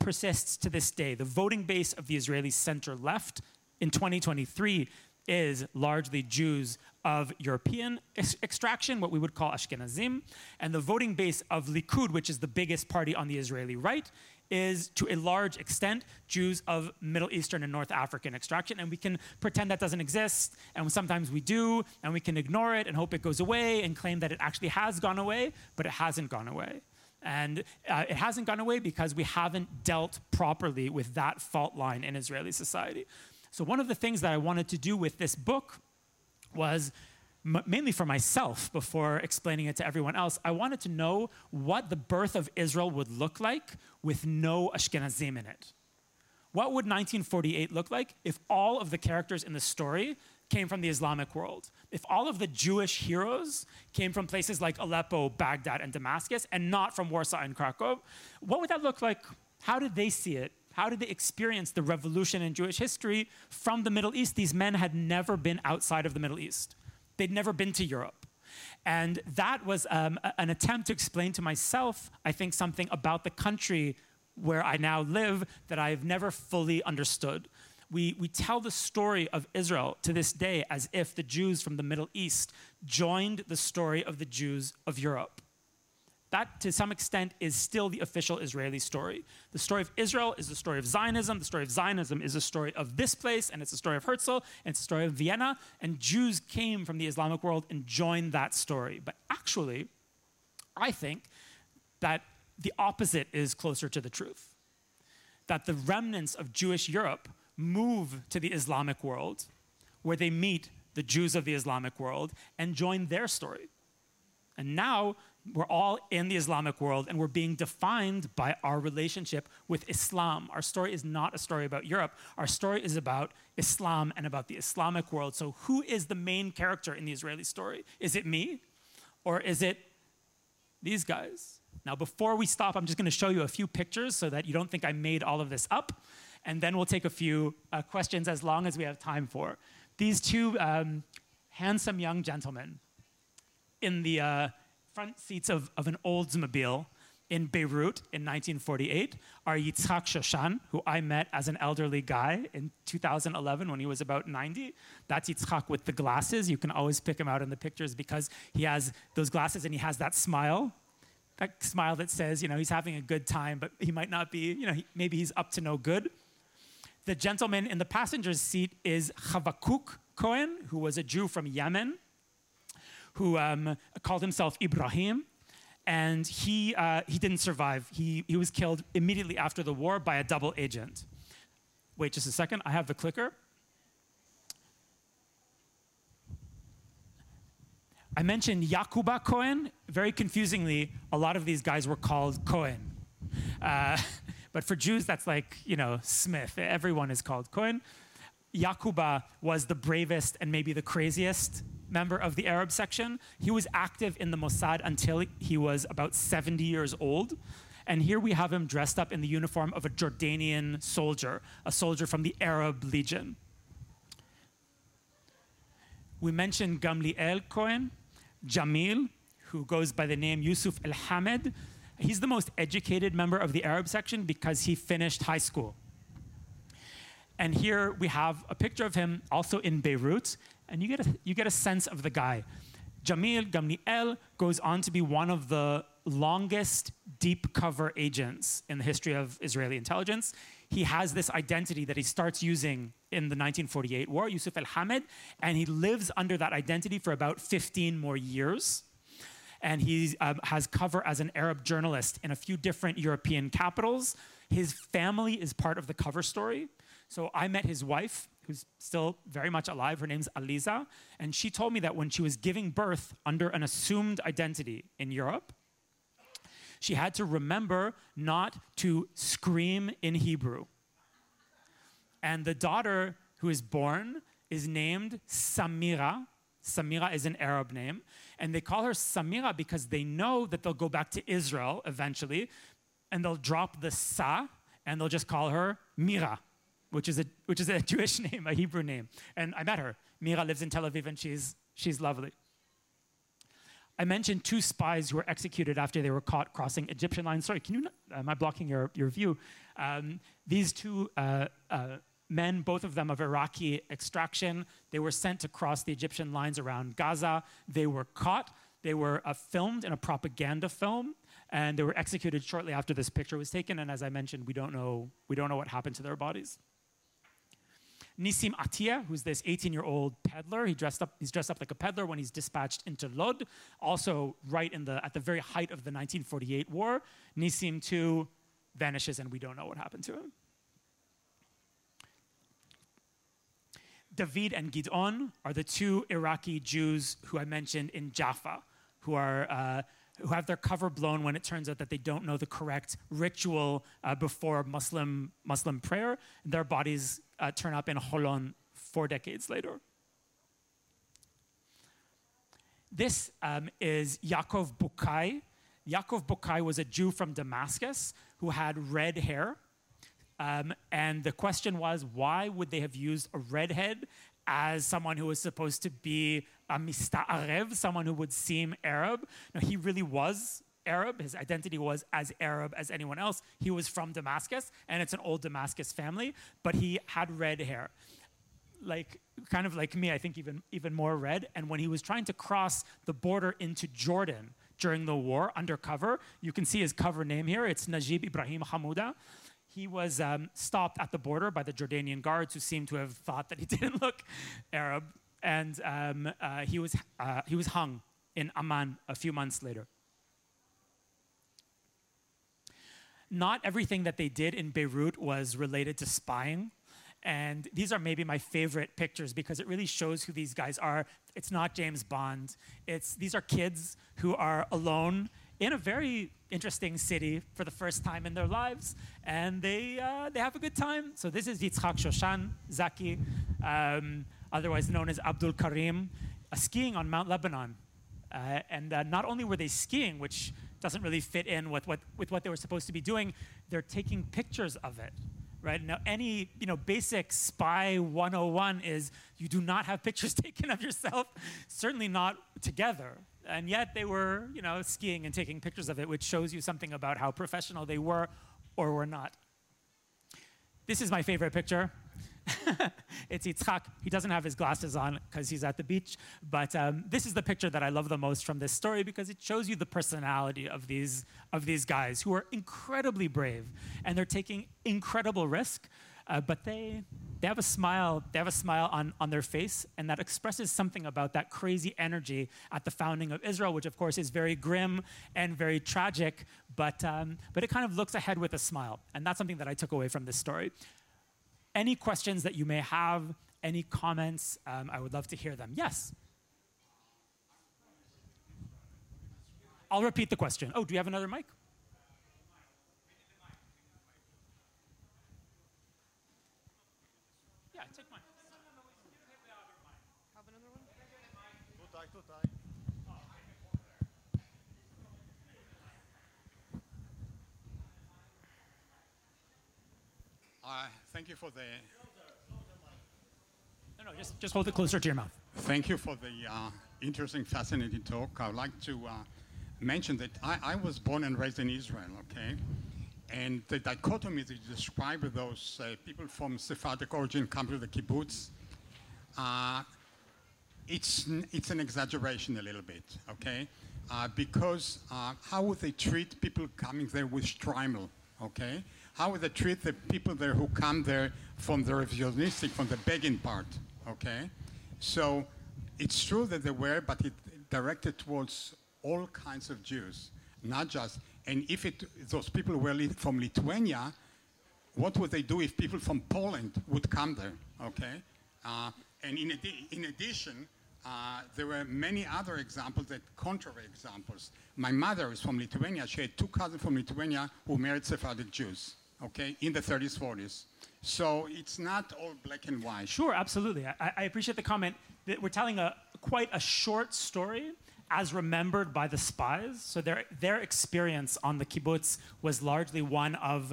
persists to this day. The voting base of the Israeli center-left in 2023 is largely Jews of European extraction, what we would call Ashkenazim. And the voting base of Likud, which is the biggest party on the Israeli right, is to a large extent Jews of Middle Eastern and North African extraction. And we can pretend that doesn't exist, and sometimes we do, and we can ignore it and hope it goes away and claim that it actually has gone away, but it hasn't gone away. And it hasn't gone away because we haven't dealt properly with that fault line in Israeli society. So one of the things that I wanted to do with this book was mainly for myself before explaining it to everyone else. I wanted to know what the birth of Israel would look like with no Ashkenazim in it. What would 1948 look like if all of the characters in the story came from the Islamic world? If all of the Jewish heroes came from places like Aleppo, Baghdad, and Damascus, and not from Warsaw and Krakow, what would that look like? How did they see it? How did they experience the revolution in Jewish history from the Middle East? These men had never been outside of the Middle East. They'd never been to Europe. And that was an attempt to explain to myself, I think, something about the country where I now live that I've never fully understood. We tell the story of Israel to this day as if the Jews from the Middle East joined the story of the Jews of Europe. That, to some extent, is still the official Israeli story. The story of Israel is the story of Zionism. The story of Zionism is the story of this place, and it's the story of Herzl, and it's the story of Vienna. And Jews came from the Islamic world and joined that story. But actually, I think that the opposite is closer to the truth, that the remnants of Jewish Europe move to the Islamic world, where they meet the Jews of the Islamic world and join their story. And now, we're all in the Islamic world, and we're being defined by our relationship with Islam. Our story is not a story about Europe. Our story is about Islam and about the Islamic world. So who is the main character in the Israeli story? Is it me? Or is it these guys? Now, before we stop, I'm just going to show you a few pictures so that you don't think I made all of this up. And then we'll take a few questions as long as we have time for. These two handsome young gentlemen in the front seats of an Oldsmobile in Beirut in 1948 are Yitzhak Shoshan, who I met as an elderly guy in 2011 when he was about 90. That's Yitzhak with the glasses. You can always pick him out in the pictures because he has those glasses and he has that smile. That smile that says, you know, he's having a good time, but he might not be, you know, maybe he's up to no good. The gentleman in the passenger's seat is Habakkuk Cohen, who was a Jew from Yemen, who called himself Ibrahim, and he didn't survive. He was killed immediately after the war by a double agent. Wait just a second, I have the clicker. I mentioned Yaakuba Cohen. Very confusingly, a lot of these guys were called Cohen. But for Jews, that's like, you know, Smith. Everyone is called Cohen. Yaakuba was the bravest and maybe the craziest member of the Arab section. He was active in the Mossad until he was about 70 years old. And here we have him dressed up in the uniform of a Jordanian soldier, a soldier from the Arab Legion. We mentioned Gamliel Cohen, Jamil, who goes by the name Yusuf al-Hamed. He's the most educated member of the Arab section because he finished high school. And here we have a picture of him also in Beirut, and you get a sense of the guy. Jamil Gamliel goes on to be one of the longest deep cover agents in the history of Israeli intelligence. He has this identity that he starts using in the 1948 war, Yusuf al-Hamed, and he lives under that identity for about 15 more years. And he has cover as an Arab journalist in a few different European capitals. His family is part of the cover story. So I met his wife, who's still very much alive. Her name's Aliza. And she told me that when she was giving birth under an assumed identity in Europe, she had to remember not to scream in Hebrew. And the daughter who is born is named Samira. Samira is an Arab name. And they call her Samira because they know that they'll go back to Israel eventually, and they'll drop the sa, and they'll just call her Mira, which is a Jewish name, a Hebrew name. And I met her. Mira lives in Tel Aviv, and she's lovely. I mentioned two spies who were executed after they were caught crossing Egyptian lines. Sorry, can you? Am I blocking your view? These two men, both of them of Iraqi extraction, they were sent to cross the Egyptian lines around Gaza. They were caught. They were filmed in a propaganda film, and they were executed shortly after this picture was taken. And as I mentioned, we don't know what happened to their bodies. Nisim Atiyah, who's this 18-year-old peddler. He's dressed up like a peddler when he's dispatched into Lod, also right at the very height of the 1948 war. Nisim, too, vanishes, and we don't know what happened to him. David and Gidon are the two Iraqi Jews who I mentioned in Jaffa, who have their cover blown when it turns out that they don't know the correct ritual before Muslim prayer. Their bodies turn up in Holon 4 decades later. This is Yaakov Bukai. Yaakov Bukai was a Jew from Damascus who had red hair. And the question was, why would they have used a redhead as someone who was supposed to be a Mista'arvim, someone who would seem Arab? No, he really was Arab. His identity was as Arab as anyone else. He was from Damascus, and it's an old Damascus family, but he had red hair. Like, kind of like me, I think even more red. And when he was trying to cross the border into Jordan during the war undercover, you can see his cover name here. It's Najib Ibrahim Hamouda. He was stopped at the border by the Jordanian guards who seemed to have thought that he didn't look Arab. And he was hung in Amman a few months later. Not everything that they did in Beirut was related to spying. And these are maybe my favorite pictures because it really shows who these guys are. It's not James Bond. These are kids who are alone in a very interesting city for the first time in their lives, and they have a good time. So this is Yitzhak Shoshan, Zaki, otherwise known as Abdul Karim, skiing on Mount Lebanon. And not only were they skiing, which doesn't really fit in with what they were supposed to be doing. They're taking pictures of it, right? Now, any basic spy 101 is you do not have pictures taken of yourself, certainly not together. And yet they were, skiing and taking pictures of it, which shows you something about how professional they were or were not. This is my favorite picture. It's Yitzhak. He doesn't have his glasses on because he's at the beach. But this is the picture that I love the most from this story because it shows you the personality of these guys who are incredibly brave and they're taking incredible risk. But they have a smile. They have a smile on their face, and that expresses something about that crazy energy at the founding of Israel, which of course is very grim and very tragic. But it kind of looks ahead with a smile, and that's something that I took away from this story. Any questions that you may have, any comments, I would love to hear them. Yes. I'll repeat the question. Oh, do you have another mic? Yeah, take mine. Have another one? Thank you for the... No, just hold it closer to your mouth. Thank you for the interesting, fascinating talk. I would like to mention that I was born and raised in Israel, okay? And the dichotomy that you describe those people from Sephardic origin come to the kibbutz, it's an exaggeration a little bit, okay? Because how would they treat people coming there with shrimal, okay? How would they treat the people there who come there from the revisionistic, from the begging part, okay? So it's true that they were, but it directed towards all kinds of Jews, not just... And if those people were from Lithuania, what would they do if people from Poland would come there, okay? And in addition, there were many other examples, contrary examples. My mother is from Lithuania. She had two cousins from Lithuania who married Sephardic Jews, okay, in the 30s, 40s. So it's not all black and white. Sure, absolutely. I appreciate the comment that we're telling quite a short story as remembered by the spies. So their experience on the kibbutz was largely one of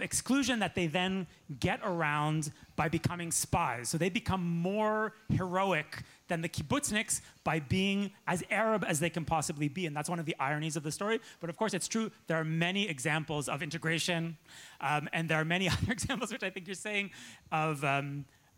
exclusion that they then get around by becoming spies. So they become more heroic than the kibbutzniks by being as Arab as they can possibly be. And that's one of the ironies of the story. But of course, it's true. There are many examples of integration. And there are many other examples, which I think you're saying,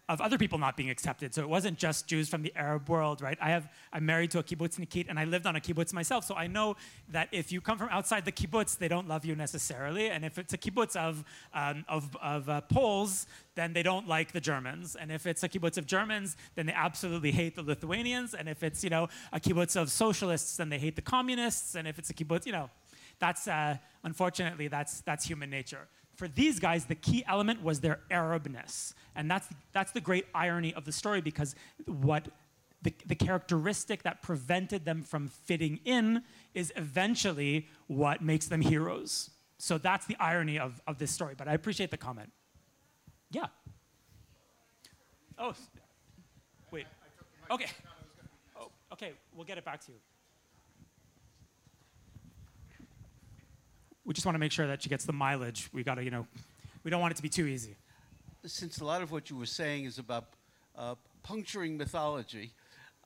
of other people not being accepted. So it wasn't just Jews from the Arab world, right? I'm married to a kibbutznikit, and I lived on a kibbutz myself. So I know that if you come from outside the kibbutz, they don't love you necessarily. And if it's a kibbutz of Poles, then they don't like the Germans. And if it's a kibbutz of Germans, then they absolutely hate the Lithuanians. And if it's, a kibbutz of socialists, then they hate the communists. And if it's a kibbutz, that's, unfortunately, that's human nature. For these guys, the key element was their Arabness. And that's the great irony of the story, because what the characteristic that prevented them from fitting in is eventually what makes them heroes. So that's the irony of this story. But I appreciate the comment. Yeah. Oh, wait. Okay. Oh, okay, we'll get it back to you. We just want to make sure that she gets the mileage. We got to, we don't want it to be too easy. Since a lot of what you were saying is about puncturing mythology,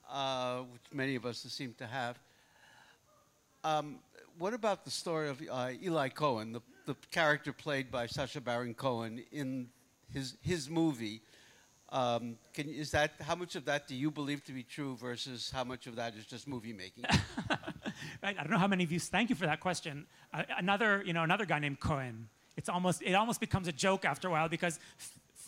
which many of us seem to have, what about the story of Eli Cohen, the character played by Sacha Baron Cohen in his movie? How much of that do you believe to be true versus how much of that is just movie making? Right, I don't know how many of you. Thank you for that question. Another guy named Cohen. It almost becomes a joke after a while because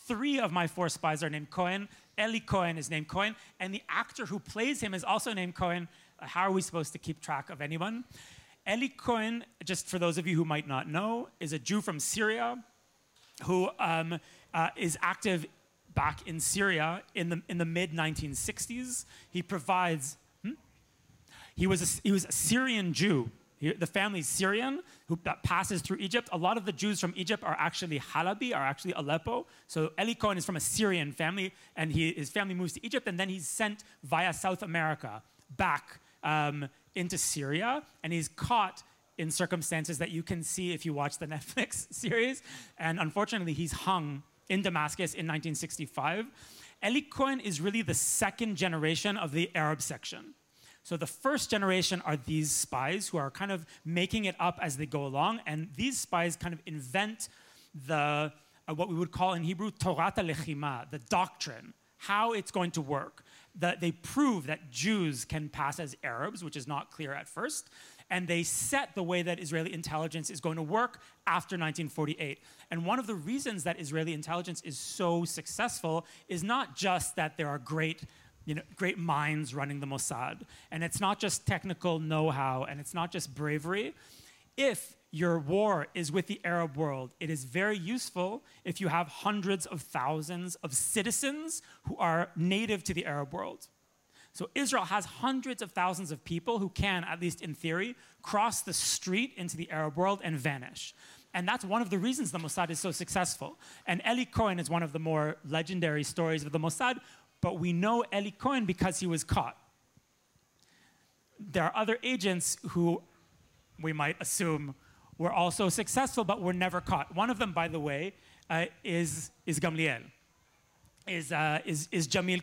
three of my four spies are named Cohen. Eli Cohen is named Cohen, and the actor who plays him is also named Cohen. How are we supposed to keep track of anyone? Eli Cohen, just for those of you who might not know, is a Jew from Syria who is active back in Syria in the mid 1960s. He provides. He was a Syrian Jew. The family's Syrian that passes through Egypt. A lot of the Jews from Egypt are actually Halabi, are actually Aleppo. So Eli Cohen is from a Syrian family, and his family moves to Egypt, and then he's sent via South America back into Syria, and he's caught in circumstances that you can see if you watch the Netflix series. And unfortunately, he's hung in Damascus in 1965. Eli Cohen is really the second generation of the Arab section. So the first generation are these spies who are kind of making it up as they go along. And these spies kind of invent the, what we would call in Hebrew, Torat HaLechima, the doctrine, how it's going to work. They prove that Jews can pass as Arabs, which is not clear at first. And they set the way that Israeli intelligence is going to work after 1948. And one of the reasons that Israeli intelligence is so successful is not just that there are great minds running the Mossad. And it's not just technical know-how, and it's not just bravery. If your war is with the Arab world, it is very useful if you have hundreds of thousands of citizens who are native to the Arab world. So Israel has hundreds of thousands of people who can, at least in theory, cross the street into the Arab world and vanish. And that's one of the reasons the Mossad is so successful. And Eli Cohen is one of the more legendary stories of the Mossad, but we know Eli Cohen because he was caught. There are other agents who we might assume were also successful, but were never caught. One of them, by the way, is Jamil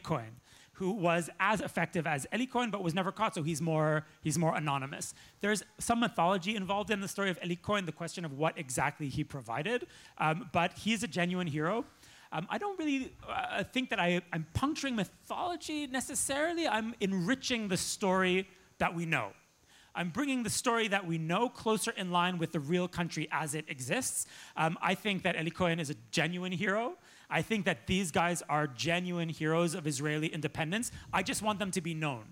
Cohen, who was as effective as Eli Cohen, but was never caught, so he's more anonymous. There's some mythology involved in the story of Eli Cohen, the question of what exactly he provided, but he's a genuine hero. I don't really think that I'm puncturing mythology necessarily. I'm enriching the story that we know. I'm bringing the story that we know closer in line with the real country as it exists. I think that Eli Cohen is a genuine hero. I think that these guys are genuine heroes of Israeli independence. I just want them to be known.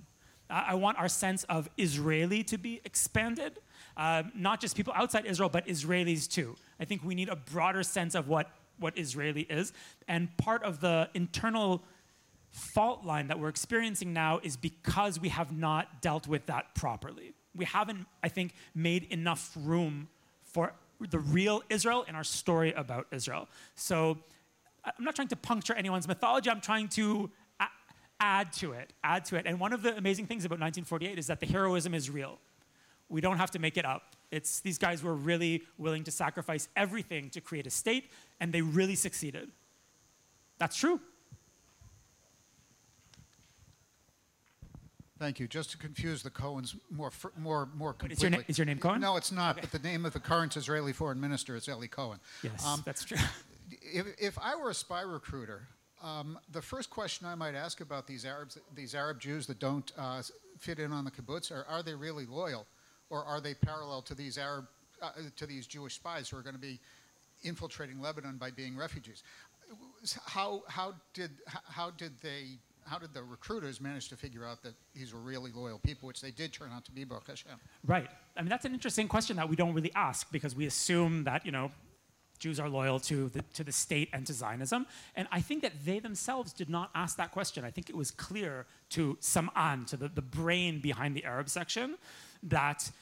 I want our sense of Israeli to be expanded, not just people outside Israel, but Israelis too. I think we need a broader sense of what Israeli is. And part of the internal fault line that we're experiencing now is because we have not dealt with that properly. We haven't, I think, made enough room for the real Israel in our story about Israel. So I'm not trying to puncture anyone's mythology. I'm trying to add to it. And one of the amazing things about 1948 is that the heroism is real. We don't have to make it up. These guys were really willing to sacrifice everything to create a state, and they really succeeded. That's true. Thank you. Just to confuse the Cohens more completely. Is your name Cohen? No, it's not. Okay. But the name of the current Israeli foreign minister is Eli Cohen. Yes, that's true. If I were a spy recruiter, the first question I might ask about these Arab Jews that don't fit in on the kibbutz, are they really loyal, or are they parallel to these Jewish spies who are going to be infiltrating Lebanon by being refugees? How did the recruiters manage to figure out that these were really loyal people, which they did turn out to be, Baruch Hashem? Right. I mean, that's an interesting question that we don't really ask, because we assume that, Jews are loyal to the state and to Zionism. And I think that they themselves did not ask that question. I think it was clear to Sam'an, to the brain behind the Arab section, that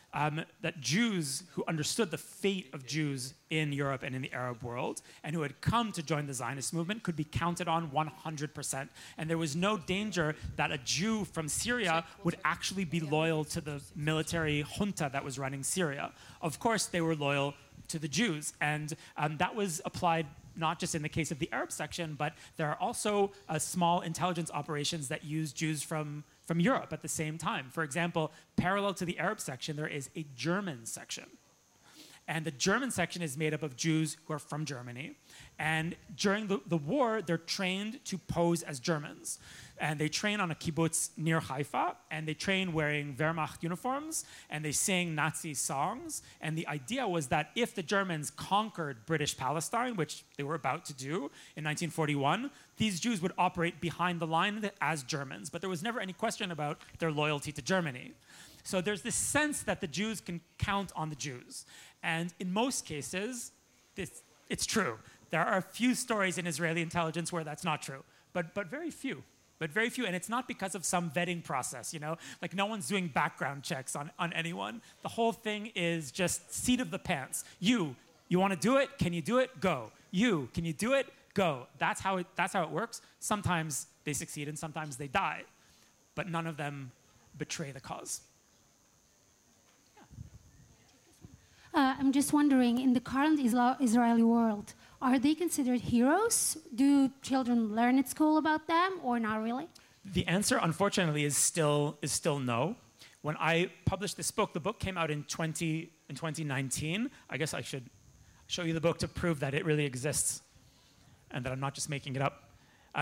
Jews who understood the fate of Jews in Europe and in the Arab world, and who had come to join the Zionist movement, could be counted on 100%. And there was no danger that a Jew from Syria would actually be loyal to the military junta that was running Syria. Of course, they were loyal to the Jews, and that was applied not just in the case of the Arab section, but there are also small intelligence operations that use Jews from Europe at the same time. For example, parallel to the Arab section, there is a German section. And the German section is made up of Jews who are from Germany. And during the war, they're trained to pose as Germans. And they train on a kibbutz near Haifa, and they train wearing Wehrmacht uniforms, and they sing Nazi songs. And the idea was that if the Germans conquered British Palestine, which they were about to do in 1941, these Jews would operate behind the line as Germans. But there was never any question about their loyalty to Germany. So there's this sense that the Jews can count on the Jews. And in most cases, it's true. There are a few stories in Israeli intelligence where that's not true, but very few. But very few, and it's not because of some vetting process, Like, no one's doing background checks on anyone. The whole thing is just seat of the pants. You want to do it? Can you do it? Go. Can you do it? Go. That's how it works. Sometimes they succeed and sometimes they die. But none of them betray the cause. I'm just wondering, in the current Israeli world, are they considered heroes? Do children learn at school about them, or not really? The answer, unfortunately, is still no. When I published this book, the book came out in 2019. I guess I should show you the book to prove that it really exists and that I'm not just making it up.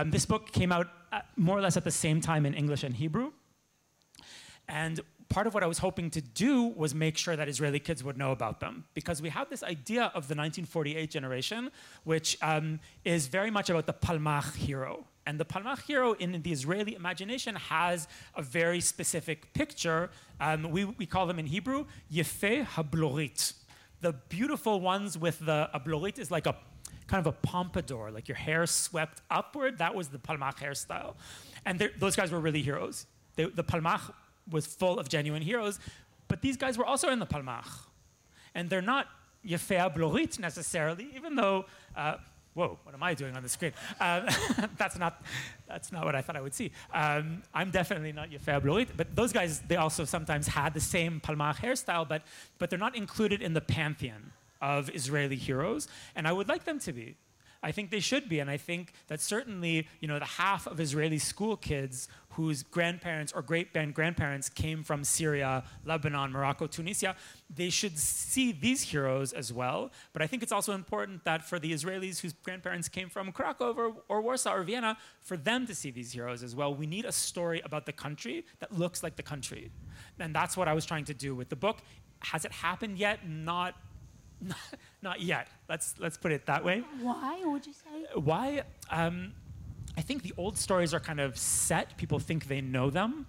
This book came out more or less at the same time in English and Hebrew. And part of what I was hoping to do was make sure that Israeli kids would know about them, because we have this idea of the 1948 generation, which is very much about the Palmach hero. And the Palmach hero in the Israeli imagination has a very specific picture. We call them in Hebrew, Yefe Hablorit. The beautiful ones with the hablorit is like a kind of a pompadour, like your hair swept upward. That was the Palmach hairstyle. And those guys were really heroes. The Palmach was full of genuine heroes, but these guys were also in the Palmach. And they're not Yefe Hablorit necessarily, even though... Whoa, what am I doing on the screen? That's not what I thought I would see. I'm definitely not Yefe Hablorit, but those guys, they also sometimes had the same Palmach hairstyle, but they're not included in the pantheon of Israeli heroes, and I would like them to be. I think they should be, and I think that certainly, you know, the half of Israeli school kids whose grandparents or great-grandparents came from Syria, Lebanon, Morocco, Tunisia, they should see these heroes as well. But I think it's also important that for the Israelis whose grandparents came from Krakow or Warsaw or Vienna, for them to see these heroes as well. We need a story about the country that looks like the country. And that's what I was trying to do with the book. Has it happened yet? Not yet. Let's put it that way. Why would you say? Why? I think the old stories are kind of set. People think they know them,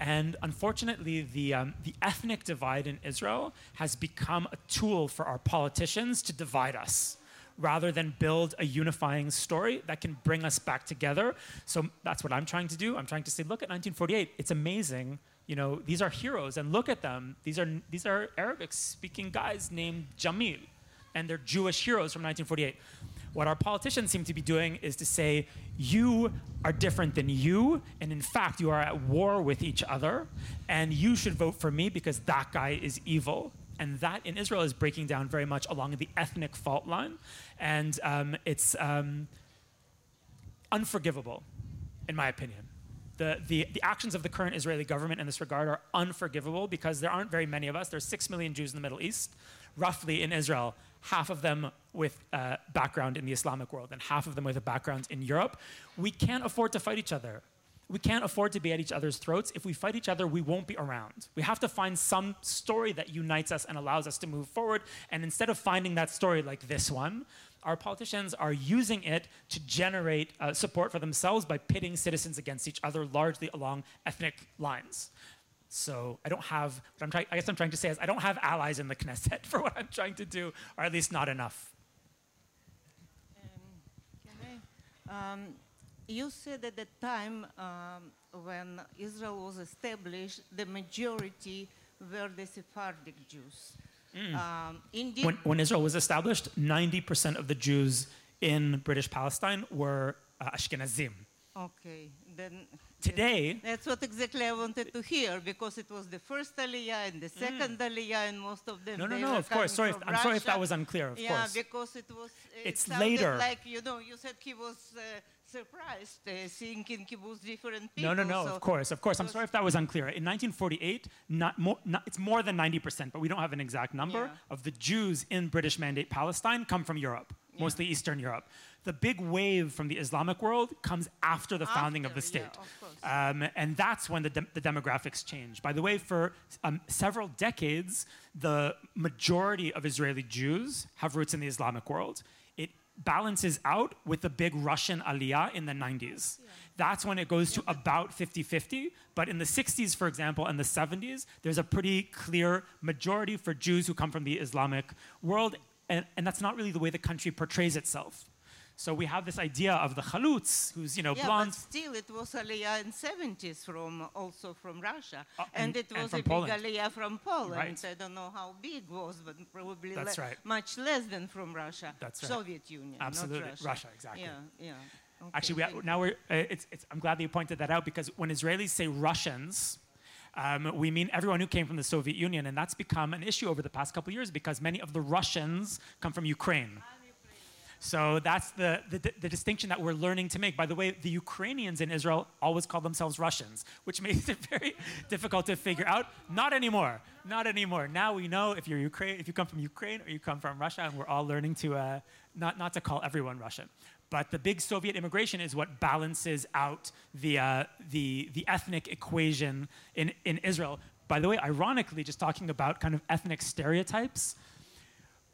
and unfortunately, the ethnic divide in Israel has become a tool for our politicians to divide us, rather than build a unifying story that can bring us back together. So that's what I'm trying to do. I'm trying to say, look at 1948. It's amazing. You know, these are heroes, and look at them. These are Arabic-speaking guys named Jamil, and they're Jewish heroes from 1948. What our politicians seem to be doing is to say, you are different than you, and in fact, you are at war with each other, and you should vote for me because that guy is evil. And that in Israel is breaking down very much along the ethnic fault line, and it's unforgivable, in my opinion. The actions of the current Israeli government in this regard are unforgivable because there aren't very many of us. There's 6 million Jews in the Middle East, roughly in Israel, half of them with a background in the Islamic world and half of them with a background in Europe. We can't afford to fight each other. We can't afford to be at each other's throats. If we fight each other, we won't be around. We have to find some story that unites us and allows us to move forward. And instead of finding that story like this one, our politicians are using it to generate support for themselves by pitting citizens against each other, largely along ethnic lines. So I don't have, I guess I'm trying to say is I don't have allies in the Knesset for what I'm trying to do, or at least not enough. You said at the time when Israel was established, the majority were the Sephardic Jews. Mm. When Israel was established, 90% of the Jews in British Palestine were Ashkenazim. Okay. Then today... That's what exactly I wanted to hear, because it was the first Aliyah and the second Aliyah, and most of them... No, of course. Sorry, I'm sorry if that was unclear, of course. Yeah, because it was... It's later. Like, you know, you said he was... surprised seeing in kibbutz different people. No, so of course. I'm sorry if that was unclear. In 1948, it's more than 90%, but we don't have an exact number, of the Jews in British Mandate Palestine come from Europe, mostly Eastern Europe. The big wave from the Islamic world comes after the founding of the state. Yeah, of and that's when the demographics change. By the way, for several decades, the majority of Israeli Jews have roots in the Islamic world. Balances out with the big Russian aliyah in the 90s. Yeah. That's when it goes to about 50-50. But in the 60s, for example, and the 70s, there's a pretty clear majority for Jews who come from the Islamic world, and that's not really the way the country portrays itself. So we have this idea of the chalutz, who's, blonde. Yeah, but still, it was aliyah in 70s from Russia. And it was a big aliyah from Poland. Right. I don't know how big it was, but probably much less than from Russia. That's right. Soviet Union, absolutely. Not Russia. Russia, exactly. Yeah. Okay. Actually, I'm glad that you pointed that out, because when Israelis say Russians, We mean everyone who came from the Soviet Union, and that's become an issue over the past couple of years because many of the Russians come from Ukraine. So that's the distinction that we're learning to make. By the way, the Ukrainians in Israel always call themselves Russians, which makes it very difficult to figure out. Not anymore. Not anymore. Now we know if you're Ukraine, if you come from Ukraine or you come from Russia, and we're all learning to not to call everyone Russian. But the big Soviet immigration is what balances out the ethnic equation in Israel. By the way, ironically, just talking about kind of ethnic stereotypes.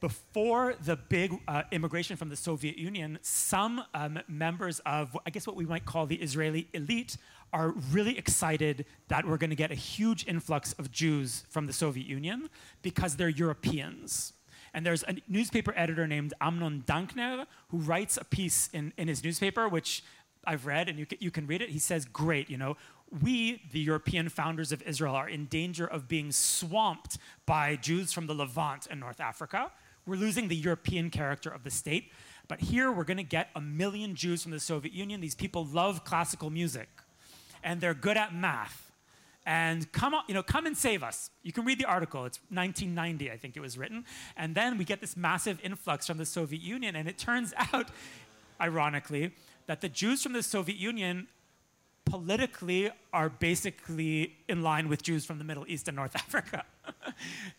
Before the big immigration from the Soviet Union, some members of, I guess what we might call the Israeli elite, are really excited that we're going to get a huge influx of Jews from the Soviet Union because they're Europeans. And there's a newspaper editor named Amnon Dankner who writes a piece in his newspaper, which I've read, and you can read it. He says, great, you know, we, the European founders of Israel, are in danger of being swamped by Jews from the Levant and North Africa. We're losing the European character of the state. But here we're going to get 1 million Jews from the Soviet Union. These people love classical music, and they're good at math. And come on, you know, come and save us. You can read the article. It's 1990, I think it was written. And then we get this massive influx from the Soviet Union. And it turns out, ironically, that the Jews from the Soviet Union politically are basically in line with Jews from the Middle East and North Africa.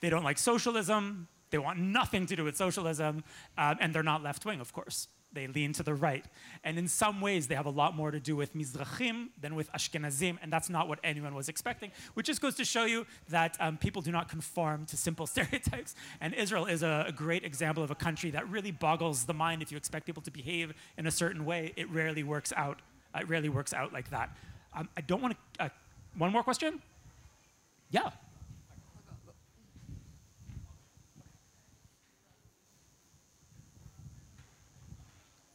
They don't like socialism. They want nothing to do with socialism, and they're not left-wing, of course. They lean to the right. And in some ways, they have a lot more to do with Mizrahim than with Ashkenazim, and that's not what anyone was expecting, which just goes to show you that people do not conform to simple stereotypes. And Israel is a great example of a country that really boggles the mind. If you expect people to behave in a certain way, it rarely works out. It rarely works out like that. I don't want to... one more question? Yeah.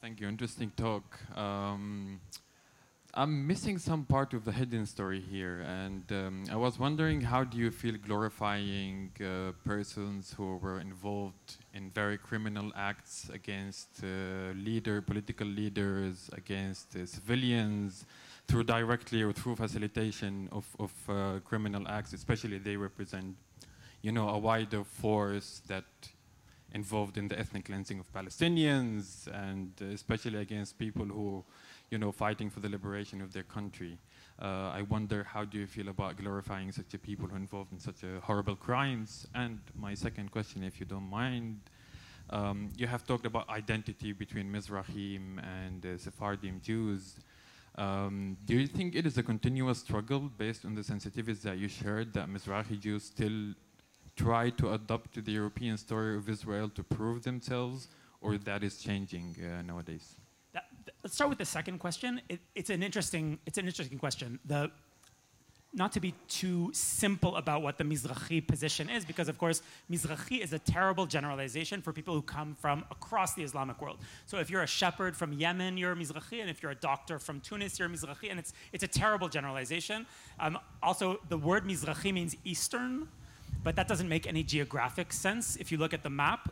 Thank you. Interesting talk. I'm missing some part of the hidden story here, and I was wondering, how do you feel glorifying persons who were involved in very criminal acts against political leaders, against civilians, through directly or through facilitation of criminal acts? Especially, they represent, you know, a wider force that involved in the ethnic cleansing of Palestinians, and especially against people who, you know, fighting for the liberation of their country. I wonder, how do you feel about glorifying such a people who are involved in such a horrible crimes? And my second question, if you don't mind, you have talked about identity between Mizrahim and Sephardim Jews. Do you think it is a continuous struggle based on the sensitivities that you shared, that Mizrahi Jews still try to adapt to the European story of Israel to prove themselves, or that is changing nowadays? Let's start with the second question. It's an interesting question. Not to be too simple about what the Mizrahi position is, because, of course, Mizrahi is a terrible generalization for people who come from across the Islamic world. So if you're a shepherd from Yemen, you're a Mizrahi, and if you're a doctor from Tunis, you're a Mizrahi, and it's a terrible generalization. Also, the word Mizrahi means Eastern, but that doesn't make any geographic sense. If you look at the map,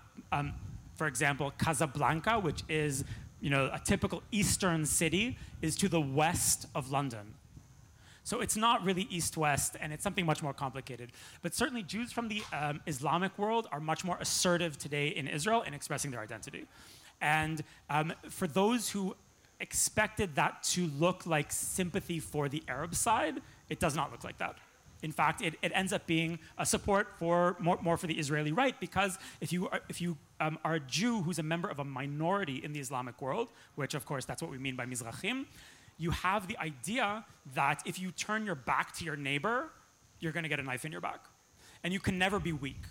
for example, Casablanca, which is, you know, a typical Eastern city, is to the west of London. So it's not really east-west, and it's something much more complicated. But certainly Jews from the Islamic world are much more assertive today in Israel in expressing their identity. And for those who expected that to look like sympathy for the Arab side, it does not look like that. In fact, it ends up being a support for more for the Israeli right, because if you are a Jew who's a member of a minority in the Islamic world, which, of course, that's what we mean by Mizrahim, you have the idea that if you turn your back to your neighbor, you're going to get a knife in your back. And you can never be weak.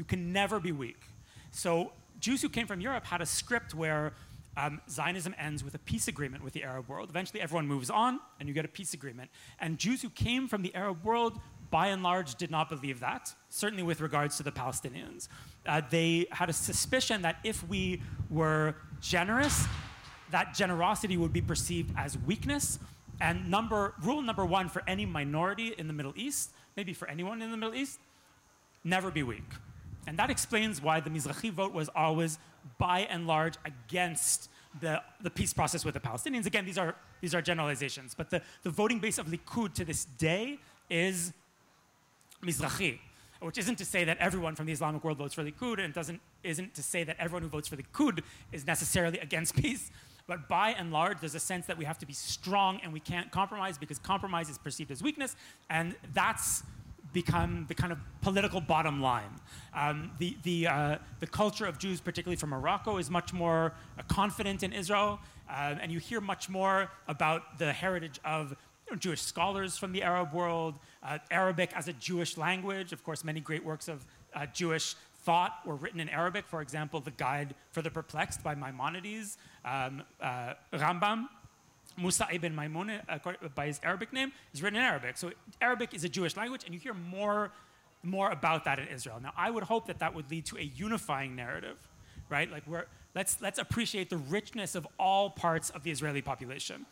You can never be weak. So Jews who came from Europe had a script where Zionism ends with a peace agreement with the Arab world. Eventually, everyone moves on, and you get a peace agreement. And Jews who came from the Arab world, by and large, did not believe that, certainly with regards to the Palestinians. They had a suspicion that if we were generous, that generosity would be perceived as weakness. And rule number one for any minority in the Middle East, maybe for anyone in the Middle East, never be weak. And that explains why the Mizrahi vote was always, by and large, against the peace process with the Palestinians. Again, these are generalizations, but the voting base of Likud to this day is Mizrahi, which isn't to say that everyone from the Islamic world votes for Likud, and isn't to say that everyone who votes for Likud is necessarily against peace. But by and large, there's a sense that we have to be strong and we can't compromise because compromise is perceived as weakness, and that's become the kind of political bottom line. The culture of Jews, particularly from Morocco, is much more confident in Israel, and you hear much more about the heritage of Jewish scholars from the Arab world, Arabic as a Jewish language. Of course, many great works of Jewish thought were written in Arabic. For example, The Guide for the Perplexed by Maimonides, Rambam, Musa ibn Maimun, by his Arabic name, is written in Arabic. So Arabic is a Jewish language, and you hear more about that in Israel. Now, I would hope that that would lead to a unifying narrative, right? Like, let's appreciate the richness of all parts of the Israeli population.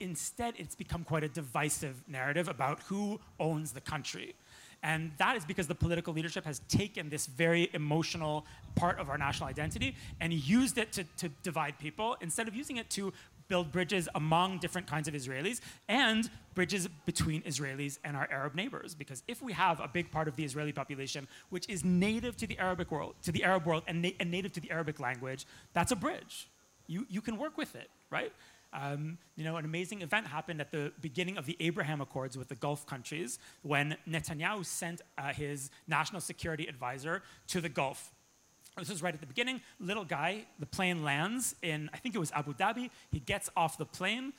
Instead, it's become quite a divisive narrative about who owns the country. And that is because the political leadership has taken this very emotional part of our national identity and used it to divide people instead of using it to build bridges among different kinds of Israelis and bridges between Israelis and our Arab neighbors. Because if we have a big part of the Israeli population which is native to the Arabic world, and native to the Arabic language, that's a bridge. You can work with it, right? An amazing event happened at the beginning of the Abraham Accords with the Gulf countries when Netanyahu sent his national security advisor to the Gulf. This was right at the beginning. Little guy, the plane lands in, I think it was Abu Dhabi. He gets off the plane.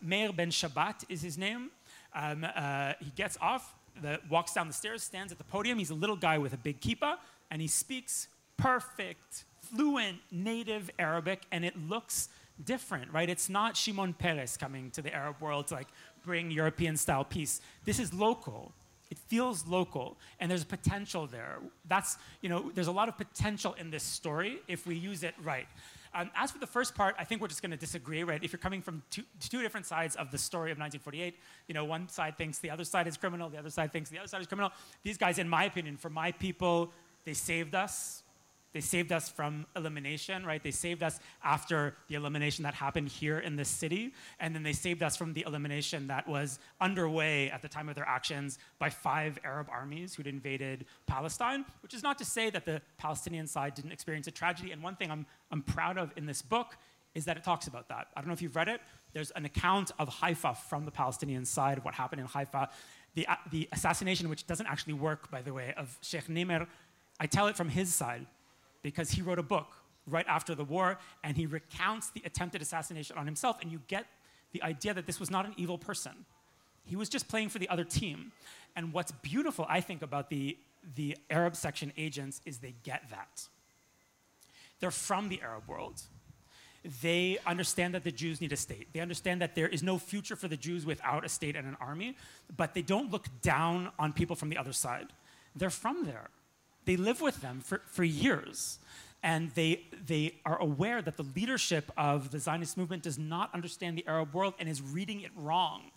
Meir Ben Shabbat is his name. He gets off, walks down the stairs, stands at the podium. He's a little guy with a big kippah, and he speaks perfect, fluent, native Arabic, and it looks different, right? It's not Shimon Peres coming to the Arab world to bring European-style peace. This is local. It feels local, and there's potential there. There's a lot of potential in this story if we use it right. As for the first part, I think we're just going to disagree, right? If you're coming from two different sides of the story of 1948, one side thinks the other side is criminal, the other side thinks the other side is criminal. These guys, in my opinion, for my people, they saved us. They saved us from elimination, right? They saved us after the elimination that happened here in this city, and then they saved us from the elimination that was underway at the time of their actions by 5 Arab armies who'd invaded Palestine, which is not to say that the Palestinian side didn't experience a tragedy, and one thing I'm proud of in this book is that it talks about that. I don't know if you've read it. There's an account of Haifa from the Palestinian side of what happened in Haifa. The assassination, which doesn't actually work, by the way, of Sheikh Nimer, I tell it from his side, because he wrote a book right after the war, and he recounts the attempted assassination on himself, and you get the idea that this was not an evil person. He was just playing for the other team. And what's beautiful, I think, about the Arab section agents is they get that. They're from the Arab world. They understand that the Jews need a state. They understand that there is no future for the Jews without a state and an army, but they don't look down on people from the other side. They're from there. They live with them for years, and they are aware that the leadership of the Zionist movement does not understand the Arab world and is reading it wrong.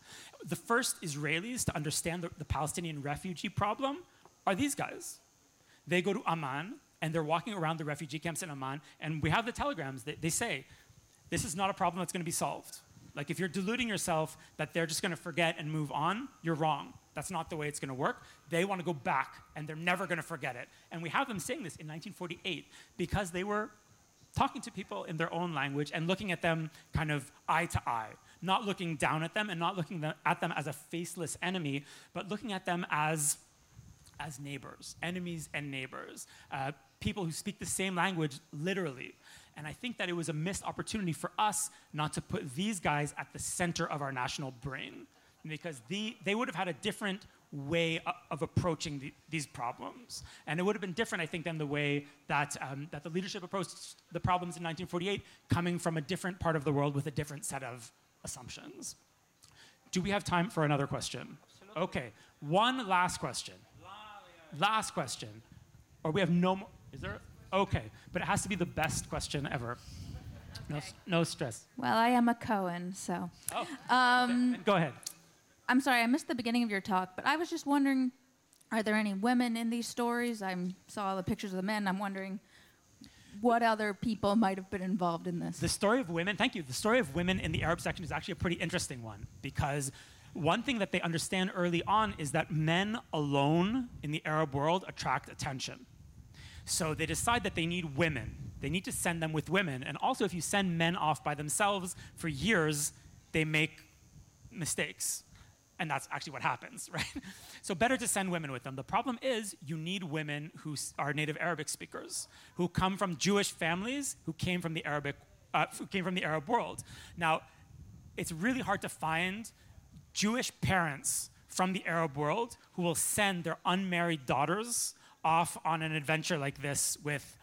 The first Israelis to understand the Palestinian refugee problem are these guys. They go to Amman, and they're walking around the refugee camps in Amman, and we have the telegrams. They say, this is not a problem that's going to be solved. If you're deluding yourself that they're just going to forget and move on, you're wrong. That's not the way it's going to work. They want to go back, and they're never going to forget it. And we have them saying this in 1948 because they were talking to people in their own language and looking at them kind of eye to eye, not looking down at them and not looking at them as a faceless enemy, but looking at them as neighbors, enemies and neighbors, people who speak the same language literally. And I think that it was a missed opportunity for us not to put these guys at the center of our national brain, because they would have had a different way of approaching these problems. And it would have been different, I think, than the way that the leadership approached the problems in 1948, coming from a different part of the world with a different set of assumptions. Do we have time for another question? Absolutely. Okay, one last question. Last question. Or we have no more, is there? Okay, but it has to be the best question ever. No stress. Well, I am a Cohen, so. Oh, go ahead. I'm sorry, I missed the beginning of your talk, but I was just wondering, are there any women in these stories? I saw the pictures of the men. I'm wondering what other people might have been involved in this. The story of women in the Arab section is actually a pretty interesting one, because One thing that they understand early on is that men alone in the Arab world attract attention. So they decide that they need women. They need to send them with women. And also, if you send men off by themselves for years, they make mistakes. And that's actually what happens, right? So better to send women with them. The problem is you need women who are native Arabic speakers, who come from Jewish families, who came from the Arab world. Now, it's really hard to find Jewish parents from the Arab world who will send their unmarried daughters off on an adventure like this with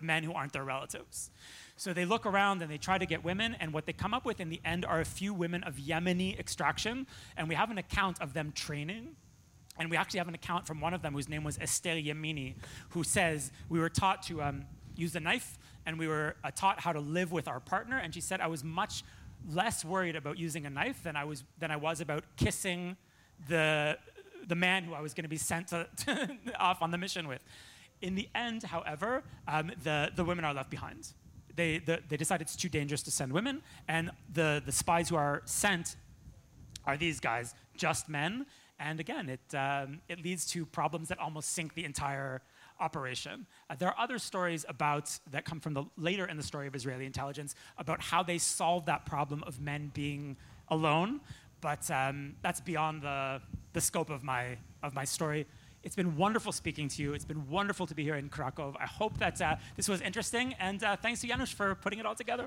men who aren't their relatives. So they look around and they try to get women, and what they come up with in the end are a few women of Yemeni extraction, and we have an account of them training, and we actually have an account from one of them whose name was Esther Yemini, who says, we were taught to use a knife, and we were taught how to live with our partner, and she said, I was much less worried about using a knife than I was about kissing the man who I was going to be sent off on the mission with. In the end, however, the women are left behind. They decide it's too dangerous to send women, and the spies who are sent are these guys, just men. And again, it leads to problems that almost sink the entire operation. There are other stories that come from later in the story of Israeli intelligence about how they solve that problem of men being alone, but that's beyond the scope of my story. It's been wonderful speaking to you. It's been wonderful to be here in Krakow. I hope that this was interesting, and thanks to Janusz for putting it all together.